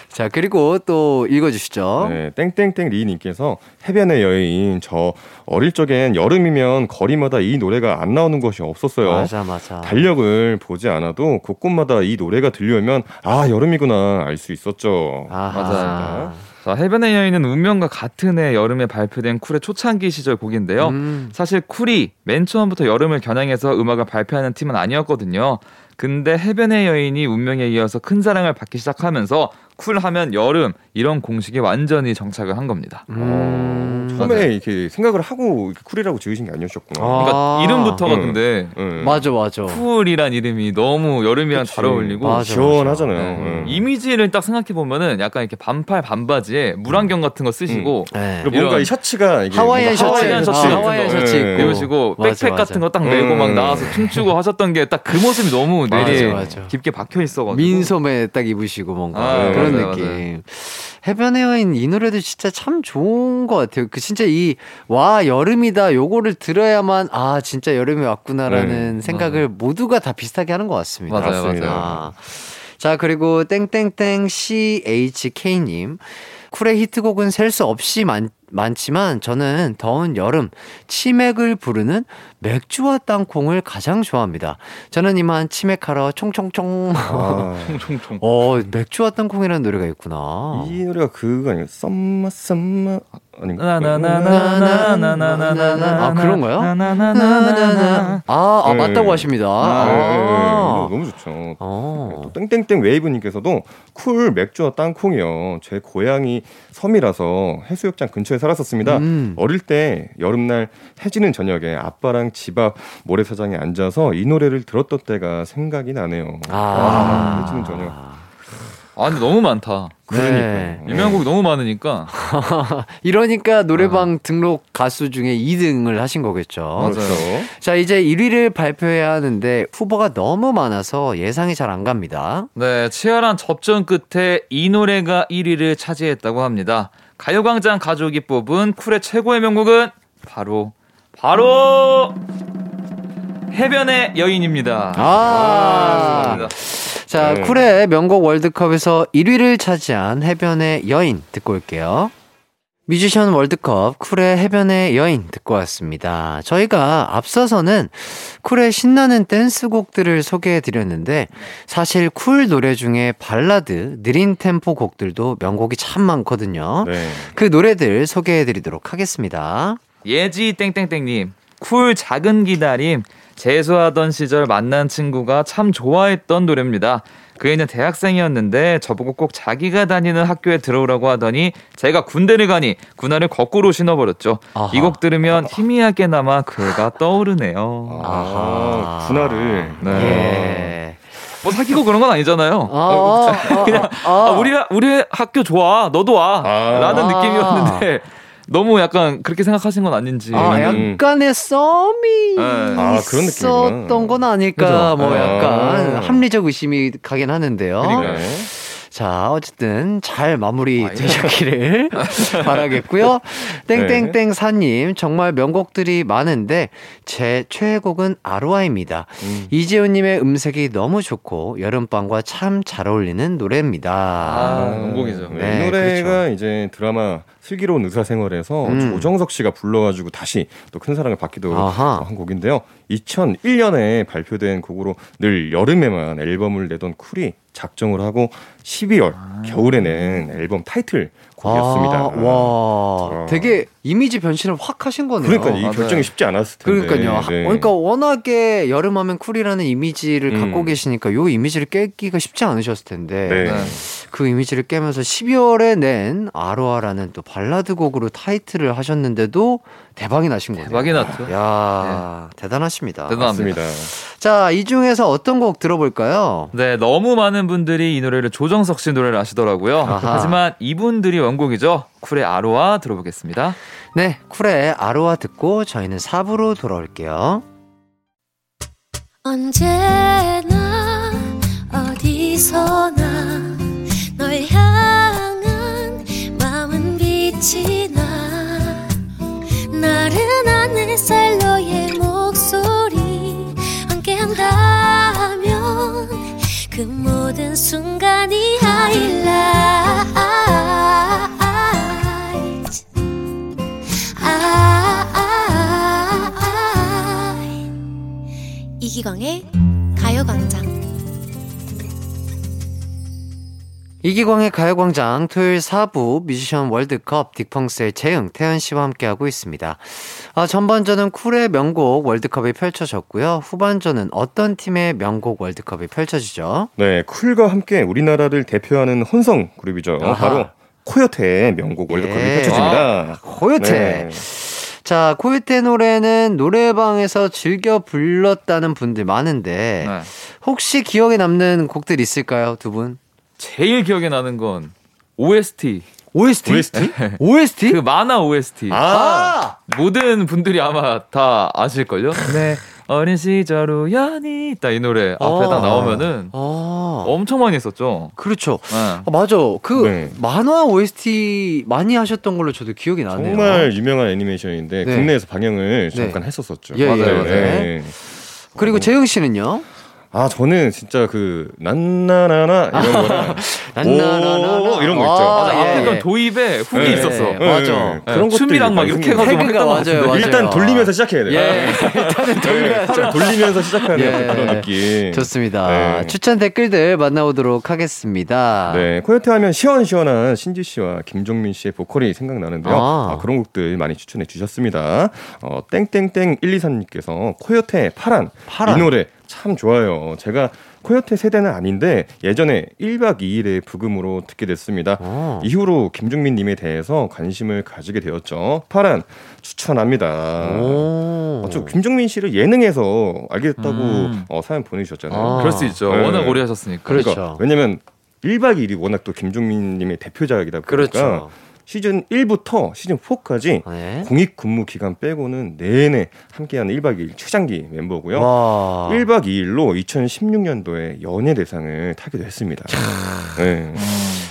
자, 그리고 또 읽어주시죠. 네, 땡땡땡 리님께서 해변의 여인, 저 어릴 적엔 여름이면 거리마다 이 노래가 안 나오는 것이 없었어요. 맞아, 맞아. 달력을 보지 않아도 곳곳마다 이 노래가 들려오면 아, 여름이구나 알 수 있었죠. 맞아요. 자, 해변의 여인은 운명과 같은 해 여름에 발표된 쿨의 초창기 시절 곡인데요. 사실 쿨이 맨 처음부터 여름을 겨냥해서 음악을 발표하는 팀은 아니었거든요. 근데 해변의 여인이 운명에 이어서 큰 사랑을 받기 시작하면서 쿨하면 여름 이런 공식에 완전히 정착을 한 겁니다. 처음에 이렇게 생각을 하고 이렇게 쿨이라고 지으신 게 아니었었구나. 아~ 그러니까 이름부터가 근데 맞아, 맞아. 쿨이란 이름이 너무 여름이랑 잘 어울리고 맞아, 시원하잖아요. 네. 이미지를 딱 생각해 보면은 약간 이렇게 반팔 반바지에 물안경 같은 거 쓰시고 그리고 뭔가 이 셔츠가 이게 하와이안 셔츠 입고 입으시고 백팩 맞아. 같은 거 딱 메고 막 나와서 춤추고 하셨던 게 딱 그 모습이 너무 뇌리에 깊게 박혀 있어가지고 민소매 딱 입으시고 뭔가 그런 느낌. 맞아요. 해변의 여인 이 노래도 진짜 참 좋은 것 같아요. 그 진짜 이 와 여름이다 요거를 들어야만 아 진짜 여름이 왔구나라는 생각을 모두가 다 비슷하게 하는 것 같습니다. 맞아요, 맞습니다. 맞아요. 자, 그리고 땡땡땡 CHK님, 쿨의 히트곡은 셀 수 없이 많지만 저는 더운 여름 치맥을 부르는 맥주와 땅콩을 가장 좋아합니다. 저는 이만 치맥하러 총총총. 아, 총총총. 맥주와 땅콩이라는 노래가 있구나. 이 노래가 그거 아니에요? 썸마 아닌가? 나나나나나나나나나. 아, 그런가요? 나나나나나. 아, 맞다고 하십니다. 너무 좋죠. 또 땡땡땡 웨이브님께서도 쿨 맥주와 땅콩이요. 제 고향이 섬이라서 해수욕장 근처에 살았었습니다. 어릴 때 여름날 해지는 저녁에 아빠랑 집 앞 모래사장에 앉아서 이 노래를 들었던 때가 생각이 나네요. 해지는 저녁. 아, 근데 너무 많다. 그러니까 유명한 곡이 너무 많으니까. 이러니까 노래방 등록 가수 중에 2등을 하신 거겠죠. 맞아요. 자, 이제 1위를 발표해야 하는데 후보가 너무 많아서 예상이 잘 안 갑니다. 네, 치열한 접전 끝에 이 노래가 1위를 차지했다고 합니다. 가요광장 가족이 뽑은 쿨의 최고의 명곡은 바로 해변의 여인입니다. 아, 자, 쿨의 명곡 월드컵에서 1위를 차지한 해변의 여인 듣고 올게요. 뮤지션 월드컵 쿨의 해변의 여인 듣고 왔습니다. 저희가 앞서서는 쿨의 신나는 댄스곡들을 소개해드렸는데 사실 쿨 노래 중에 발라드, 느린 템포 곡들도 명곡이 참 많거든요. 네. 그 노래들 소개해드리도록 하겠습니다. 예지 땡땡땡님, 쿨 작은 기다림. 재수하던 시절 만난 친구가 참 좋아했던 노래입니다. 그 애는 대학생이었는데 저보고 꼭 자기가 다니는 학교에 들어오라고 하더니 제가 군대를 가니 군화를 거꾸로 신어버렸죠. 이 곡 들으면 희미하게나마 그 애가 떠오르네요. 아하, 군화를. 네. 예. 뭐 사귀고 그런 건 아니잖아요. 그냥 우리 학교 좋아, 너도 와 라는 느낌이었는데 너무 약간 그렇게 생각하신 건 아닌지. 아, 약간의 썸이 그런 있었던 건 아닐까. 그죠? 뭐 약간 합리적 의심이 가긴 하는데요. 그러니까요. 자, 어쨌든 잘 마무리 되셨기를 바라겠고요. 땡땡땡사님, 정말 명곡들이 많은데 제 최애곡은 아로아입니다. 이재훈님의 음색이 너무 좋고 여름밤과 참 잘 어울리는 노래입니다. 명곡이죠. 네, 이 노래가 그렇죠. 이제 드라마 슬기로운 의사생활에서 조정석 씨가 불러가지고 다시 또 큰 사랑을 받기도 한 곡인데요. 2001년에 발표된 곡으로 늘 여름에만 앨범을 내던 쿨이 작정을 하고 12월 겨울에 낸 앨범 타이틀 곡이었습니다. 되게 이미지 변신을 확 하신 거네요. 그러니까 이 결정이 쉽지 않았을 텐데. 그러니까요. 네. 그러니까 워낙에 여름하면 쿨이라는 이미지를 갖고 계시니까 이 이미지를 깨기가 쉽지 않으셨을 텐데 네. 네. 그 이미지를 깨면서 12월에 낸 아로아라는 또 발라드 곡으로 타이틀을 하셨는데도 대박이 나신 거예요. 대박이 났죠. 이야, 네. 대단하십니다. 대단합니다. 자, 이 중에서 어떤 곡 들어볼까요? 네, 너무 많은 분들이 이 노래를 조정석 씨 노래를 아시더라고요. 하지만 이분들이 원곡이죠. 쿨의 아로아 들어보겠습니다. 네, 쿨의 아로아 듣고 저희는 4부로 돌아올게요. 언제나 어디서나 널 향한 마음은 빛이 나 나른한 햇살 너의 목소리 함께한다면 그 모든 순간이 하이라이트 이기광의 가요광장 이기광의 가요광장 토요일 4부 뮤지션 월드컵 딕펑스의 재흥, 태연씨와 함께하고 있습니다. 전반전은 쿨의 명곡 월드컵이 펼쳐졌고요. 후반전은 어떤 팀의 명곡 월드컵이 펼쳐지죠? 네, 쿨과 함께 우리나라를 대표하는 혼성 그룹이죠. 바로 코요테의 명곡 월드컵이 펼쳐집니다. 코요테! 네. 자, 코요테 노래는 노래방에서 즐겨 불렀다는 분들 많은데 혹시 기억에 남는 곡들 있을까요, 두 분? 제일 기억에 나는 건 OST. OST? 그 만화 OST. 모든 분들이 아마 다 아실걸요? 네. 어린 시절 우연히 딱 이 노래 앞에다 나오면은 엄청 많이 했었죠. 그렇죠. 네. 맞아. 그 만화 OST 많이 하셨던 걸로 저도 기억이 나네요. 정말 유명한 애니메이션인데 네. 국내에서 방영을 잠깐 했었었죠. 예, 맞아요. 예, 예. 네. 그리고 재흥 씨는요? 저는 진짜 그 난나나나 이런 거랑 난나나나 이런 거 있죠. 약간 도입에 훅이 있었어. 맞아. 그런 것도 춤이랑 막 이렇게 해가지고 맞아요. 일단 돌리면서 시작해야 돼요. 일단은 돌리면서 시작하는 그런 느낌. 좋습니다. 네. 추천 댓글들 만나보도록 하겠습니다. 네, 코요테 하면 시원시원한 신지 씨와 김종민 씨의 보컬이 생각나는데요. 그런 곡들 많이 추천해 주셨습니다. 땡땡땡 123님께서 코요테 파란 이 노래 참 좋아요. 제가 코요테 세대는 아닌데 예전에 1박 2일의 부금으로 듣게 됐습니다. 이후로 김중민 님에 대해서 관심을 가지게 되었죠. 파란 추천합니다. 김중민 씨를 예능에서 알겠다고 사연 보내주셨잖아요. 그럴 수 있죠. 워낙 오래 하셨으니까. 그렇죠. 왜냐면 1박 2일이 워낙 또 김중민 님의 대표작이다 보니까 그렇죠. 시즌 1부터 시즌 4까지 공익 근무 기간 빼고는 내내 함께하는 1박 2일 최장기 멤버고요. 1박 2일로 2016년도에 연예대상을 타기도 했습니다.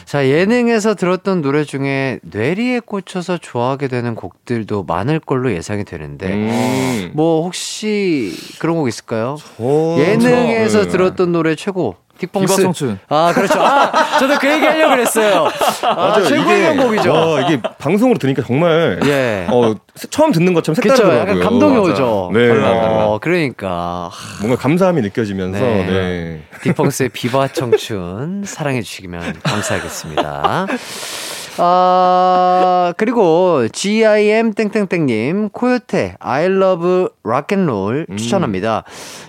자, 예능에서 들었던 노래 중에 뇌리에 꽂혀서 좋아하게 되는 곡들도 많을 걸로 예상이 되는데 뭐 혹시 그런 곡 있을까요? 예능에서 들었던 노래 최고 딕펑스. 그렇죠. 저도 그 얘기 하려고 그랬어요. 최고의 명곡이죠. 이게 방송으로 들으니까 정말 처음 듣는 것처럼 색다르더라고요. 약간 감동이 오죠. 네. 그러니까 뭔가 감사함이 느껴지면서 딕펑스의 비바 청춘 사랑해 주시면 감사하겠습니다. 그리고 GIM 땡땡땡님 코요테 I love rock'n'roll 추천합니다.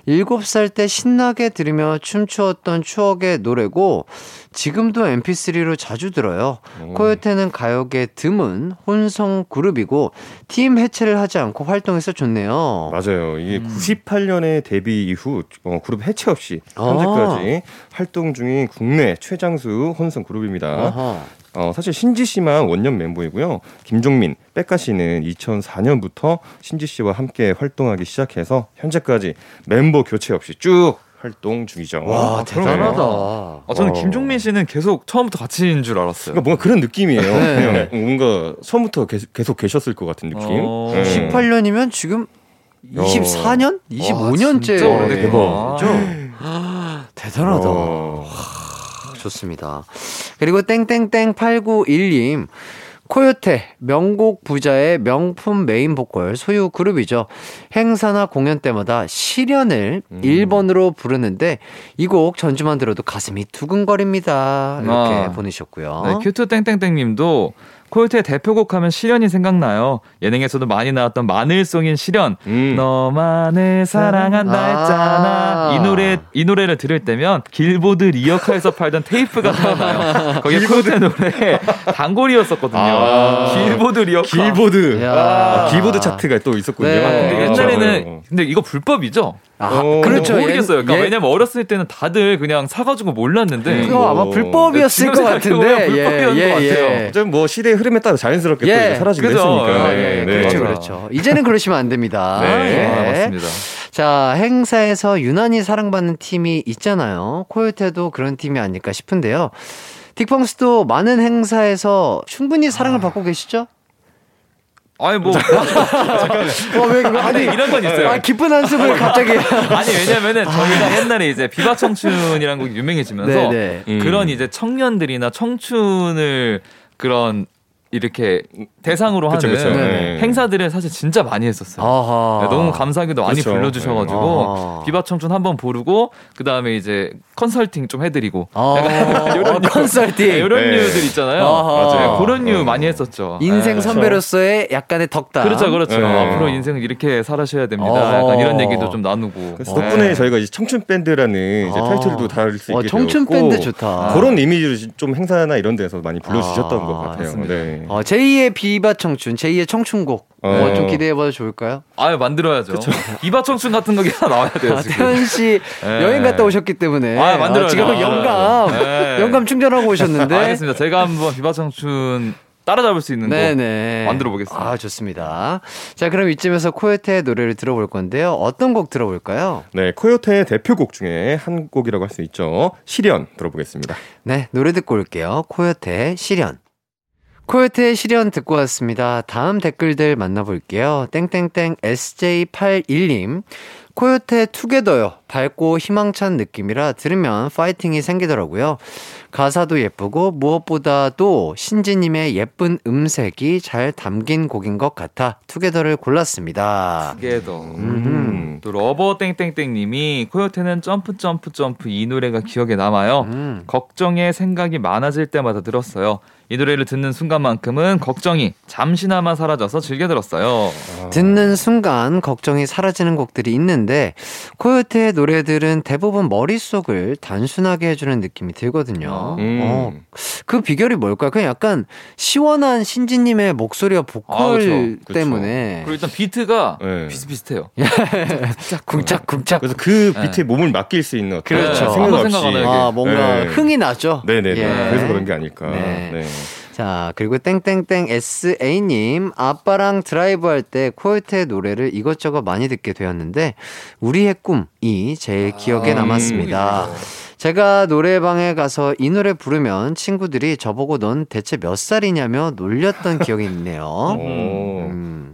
7살 때 신나게 들으며 춤추었던 추억의 노래고 지금도 mp3로 자주 들어요. 코요테는 가요계 드문 혼성 그룹이고 팀 해체를 하지 않고 활동해서 좋네요. 맞아요. 이게 98년에 데뷔 이후 그룹 해체 없이 현재까지 활동 중인 국내 최장수 혼성 그룹입니다. 사실 신지 씨만 원년 멤버이고요. 김종민, 백가 씨는 2004년부터 신지 씨와 함께 활동하기 시작해서 현재까지 멤버 교체 없이 쭉 활동 중이죠. 와, 대단하다. 저는 김종민 씨는 계속 처음부터 같이인 줄 알았어요. 그러니까 뭔가 그런 느낌이에요. 네. 그냥 뭔가 처음부터 계속 계셨을 것 같은 느낌. 18년이면 지금 24년? 25년째. 대박. 대단하다. 좋습니다. 그리고 땡땡땡 8912님 코요테 명곡 부자의 명품 메인 보컬 소유 그룹이죠. 행사나 공연 때마다 시련을 1번으로 부르는데 이 곡 전주만 들어도 가슴이 두근거립니다. 이렇게 보내셨고요. 네, 큐트 땡땡땡님도 코요테 대표곡 하면 시련이 생각나요. 예능에서도 많이 나왔던 마늘송인 시련. 너만을 사랑한다 했잖아. 이 노래를 들을 때면 길보드 리어카에서 팔던 테이프가 나와요. 거기에 코요테 노래 단골이었었거든요. 길보드 리어카. 길보드 차트가 또 있었군요. 네. 근데 옛날에는 근데 이거 불법이죠? 그렇죠. 모르겠어요. 그러니까 왜냐면 어렸을 때는 다들 그냥 사가지고 몰랐는데 그거 아마 불법이었을 것 같은데 불법이었던 것 같아요. 뭐 시대의 흐름에 따라 자연스럽게 또 사라지게 됐으니까. 그렇죠. 이제는 그러시면 안 됩니다. 네. 아, 맞습니다. 자, 행사에서 유난히 사랑받는 팀이 있잖아요. 코요테도 그런 팀이 아닐까 싶은데요. 딕펑스도 많은 행사에서 충분히 사랑을 받고 계시죠? 아니 뭐 잠깐만. 아니 이런 건 있어요. 아, 기쁜 한숨을 갑자기. 아니 왜냐면은 저희가 옛날에 이제 비바 청춘이라는 곡이 유명해지면서 그런 이제 청년들이나 청춘을 그런 이렇게 대상으로 하는 네. 행사들을 사실 진짜 많이 했었어요. 아하. 너무 감사하게도 많이 불러주셔가지고 비바청춘 한번 부르고 그 다음에 이제 컨설팅 좀 해드리고 약간 이런 컨설팅 이런 류들 있잖아요. 맞아요. 그런 류 많이 했었죠. 인생 선배로서의 약간의 덕담. 그렇죠. 네. 앞으로 인생은 이렇게 살아셔야 됩니다. 약간 이런 얘기도 좀 나누고. 그래서 덕분에 저희가 이제 청춘 밴드라는 이제 타이틀도 달을 수 있게 청춘 되었고. 밴드 좋다. 그런 이미지로 좀 행사나 이런 데서 많이 불러주셨던 것 같아요. 맞습니다. 네. 제2의 비바 청춘, 제2의 청춘곡 뭐 좀 기대해봐도 좋을까요? 아유 만들어야죠. 비바 청춘 같은 곡이 하나 나와야 돼요. 태현 씨 여행 갔다 오셨기 때문에 만들어야죠. 지금 영감 충전하고 오셨는데. 알겠습니다. 제가 한번 비바 청춘 따라잡을 수 있는 곡 만들어보겠습니다. 아 좋습니다. 자 그럼 이쯤에서 코요테의 노래를 들어볼 건데요. 어떤 곡 들어볼까요? 네, 코요테의 대표곡 중에 한 곡이라고 할 수 있죠. 시련 들어보겠습니다. 네, 노래 듣고 올게요. 코요테의 시련. 코요테의 시련 듣고 왔습니다. 다음 댓글들 만나볼게요. 땡땡땡 SJ81님 코요테 투게더요. 밝고 희망찬 느낌이라 들으면 파이팅이 생기더라고요. 가사도 예쁘고 무엇보다도 신지님의 예쁜 음색이 잘 담긴 곡인 것 같아 투게더를 골랐습니다. 투게더. 또 러버 땡땡땡님이 코요테는 점프 이 노래가 기억에 남아요. 걱정에 생각이 많아질 때마다 들었어요. 이 노래를 듣는 순간만큼은 걱정이 잠시나마 사라져서 즐겨 들었어요. 듣는 순간 걱정이 사라지는 곡들이 있는데 코요테의 노래들은 대부분 머릿속을 단순하게 해주는 느낌이 들거든요. 그 비결이 뭘까요? 그냥 약간 시원한 신지님의 목소리와 보컬 때문에 그리고 일단 비트가 비슷비슷해요. 쿵짝쿵짝. 그래서 그 비트에 몸을 맡길 수 있는 어떤 생각 없이 뭔가 흥이 나죠. 네네네. 그래서 그런 게 아닐까. 네. 자 그리고 땡땡땡 SA님 아빠랑 드라이브할 때 코요테의 노래를 이것저것 많이 듣게 되었는데 우리의 꿈이 제일 기억에 남았습니다. 제가 노래방에 가서 이 노래 부르면 친구들이 저보고 넌 대체 몇 살이냐며 놀렸던 기억이 있네요.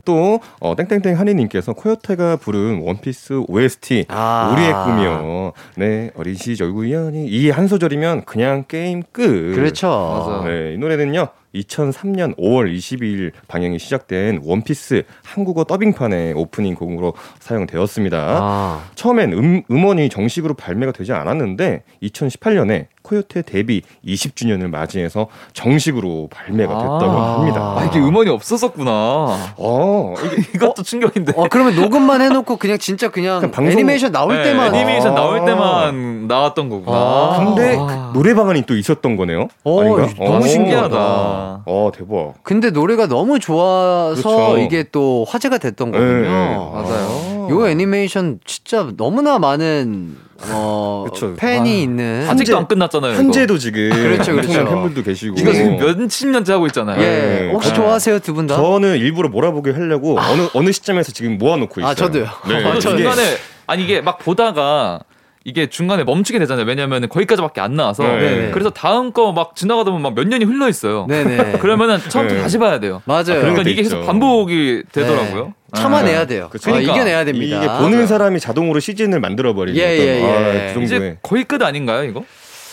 또 땡땡땡 한이님께서 코요테가 부른 원피스 OST 우리의 꿈이요. 네, 어린 시절 우연히 이 한 소절이면 그냥 게임 끝. 그렇죠. 네, 이 노래는요. 2003년 5월 22일 방영이 시작된 원피스 한국어 더빙판의 오프닝 곡으로 사용되었습니다. 처음엔 음원이 정식으로 발매가 되지 않았는데 2018년에 코요테 데뷔 20주년을 맞이해서 정식으로 발매가 됐다고 합니다. 이게 음원이 없었었구나. 이것도 충격인데. 그러면 녹음만 해놓고 그냥 방송... 애니메이션 나올 때만 나왔던 거구나. 근데 노래방안이 또 있었던 거네요. 너무 신기하다. 대박. 근데 노래가 너무 좋아서 이게 또 화제가 됐던 거군요. 맞아요. 요 애니메이션 진짜 너무나 많은 팬이 있는 아직도 안 끝났잖아요. 현재도 지금 그렇죠. 팬분도 계시고 이거 지금 몇십 년째 하고 있잖아요. 혹시 좋아하세요 두 분 다? 저는 일부러 몰아보게 하려고 어느 시점에서 지금 모아놓고 있어요. 저도요. 중간에 이게 막 보다가 이게 중간에 멈추게 되잖아요. 왜냐하면 거기까지밖에 안 나와서 그래서 다음 거 막 지나가다 보면 막 몇 년이 흘러 있어요. 그러면은 처음부터 다시 봐야 돼요. 맞아요. 그러니까 이게 계속 반복이 되더라고요. 참아내야 돼요. 그러니까 이겨내야 됩니다. 이게 보는 사람이 자동으로 시즌을 만들어 버리는 그 정도의 거의 끝 아닌가요, 이거?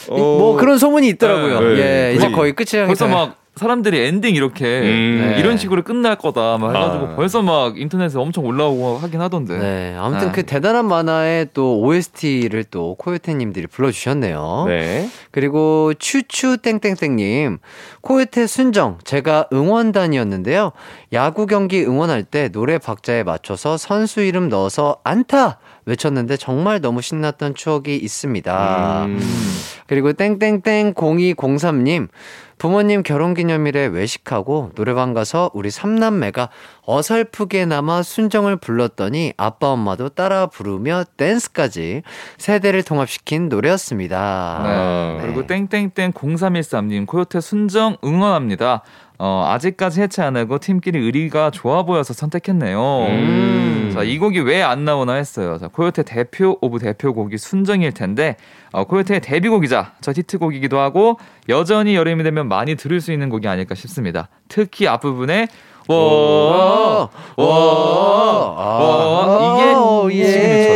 뭐 그런 소문이 있더라고요. 이제 거의 끝이라니까. 벌써 막 사람들이 엔딩 이렇게 네. 이런 식으로 끝날 거다 막 해가지고 아. 벌써 막 인터넷에 엄청 올라오고 하긴 하던데. 네, 아무튼 네. 그 대단한 만화의 또 OST를 또 코요테님들이 불러주셨네요. 네. 그리고 추추 땡땡땡님, 코요테 순정 제가 응원단이었는데요. 야구 경기 응원할 때 노래 박자에 맞춰서 선수 이름 넣어서 안타 외쳤는데 정말 너무 신났던 추억이 있습니다. 그리고 땡땡땡 0203님, 부모님 결혼기념일에 외식하고 노래방 가서 우리 3남매가 어설프게나마 순정을 불렀더니 아빠 엄마도 따라 부르며 댄스까지 세대를 통합시킨 노래였습니다. 네. 네. 그리고 땡땡땡 0313님, 코요테 순정 응원합니다. 아직까지 해체 안 하고 팀끼리 의리가 좋아 보여서 선택했네요. 자, 이 곡이 왜 안 나오나 했어요. 자, 코요테 대표 오브 대표곡이 순정일 텐데 코요테의 데뷔곡이자 저 히트곡이기도 하고 여전히 여름이 되면 많이 들을 수 있는 곡이 아닐까 싶습니다. 특히 앞부분에 와 이게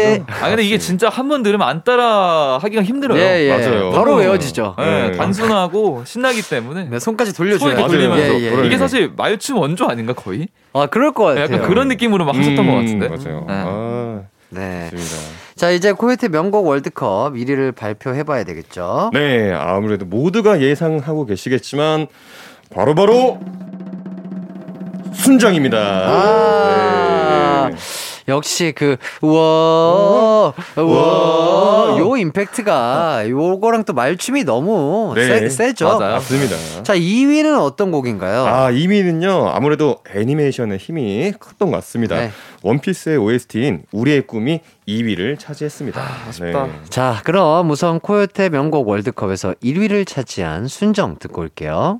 아 근데 이게 진짜 한 번 들으면 안 따라 하기가 힘들어요. 예, 예. 맞아요. 바로 외워지죠. 예, 단순하고 신나기 때문에 네, 손까지 돌려줘요. 돌리면서 예, 예. 이게 사실 말춤 원조 아닌가 거의? 아 그럴 것 같아요. 약간 그런 느낌으로 막 하셨던 것 같은데. 맞아요. 네. 아. 네. 좋습니다. 자, 이제 코요테 명곡 월드컵 1위를 발표해봐야 되겠죠. 네, 아무래도 모두가 예상하고 계시겠지만 바로 순정입니다. 아~ 네. 역시 그 우와 요 임팩트가 요거랑 또 말춤이 너무 네. 세죠. 맞아요. 맞습니다. 자, 2위는 어떤 곡인가요? 아, 2위는요 아무래도 애니메이션의 힘이 컸던 것 같습니다. 네. 원피스의 OST인 우리의 꿈이 2위를 차지했습니다. 아, 아쉽다. 네. 자, 그럼 우선 코요테 명곡 월드컵에서 1위를 차지한 순정 듣고 올게요.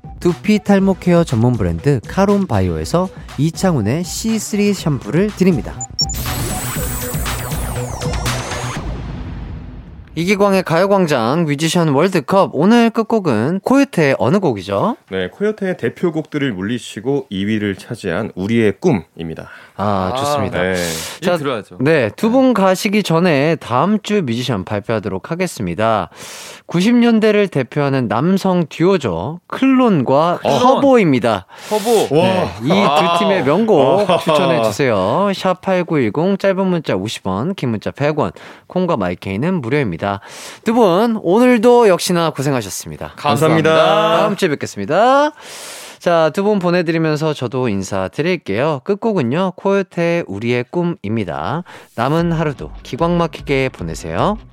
두피 탈모 케어 전문 브랜드 카론 바이오에서 이창훈의 C3 샴푸를 드립니다. 이기광의 가요광장 뮤지션 월드컵 오늘 끝곡은 코요테의 어느 곡이죠? 네, 코요테의 대표곡들을 물리치고 2위를 차지한 우리의 꿈입니다. 아, 좋습니다. 아, 네. 자, 들어야죠. 네, 두 분 가시기 전에 다음 주 뮤지션 발표하도록 하겠습니다. 90년대를 대표하는 남성 듀오죠. 클론과 터보입니다. 터보. 네, 이 두 팀의 명곡 추천해 주세요. #8910 짧은 문자 50원, 긴 문자 100원. 콩과 마이케이는 무료입니다. 두 분 오늘도 역시나 고생하셨습니다. 감사합니다. 다음 주에 뵙겠습니다. 자, 두 분 보내드리면서 저도 인사드릴게요. 끝곡은요 코요테의 우리의 꿈입니다. 남은 하루도 기광 막히게 보내세요.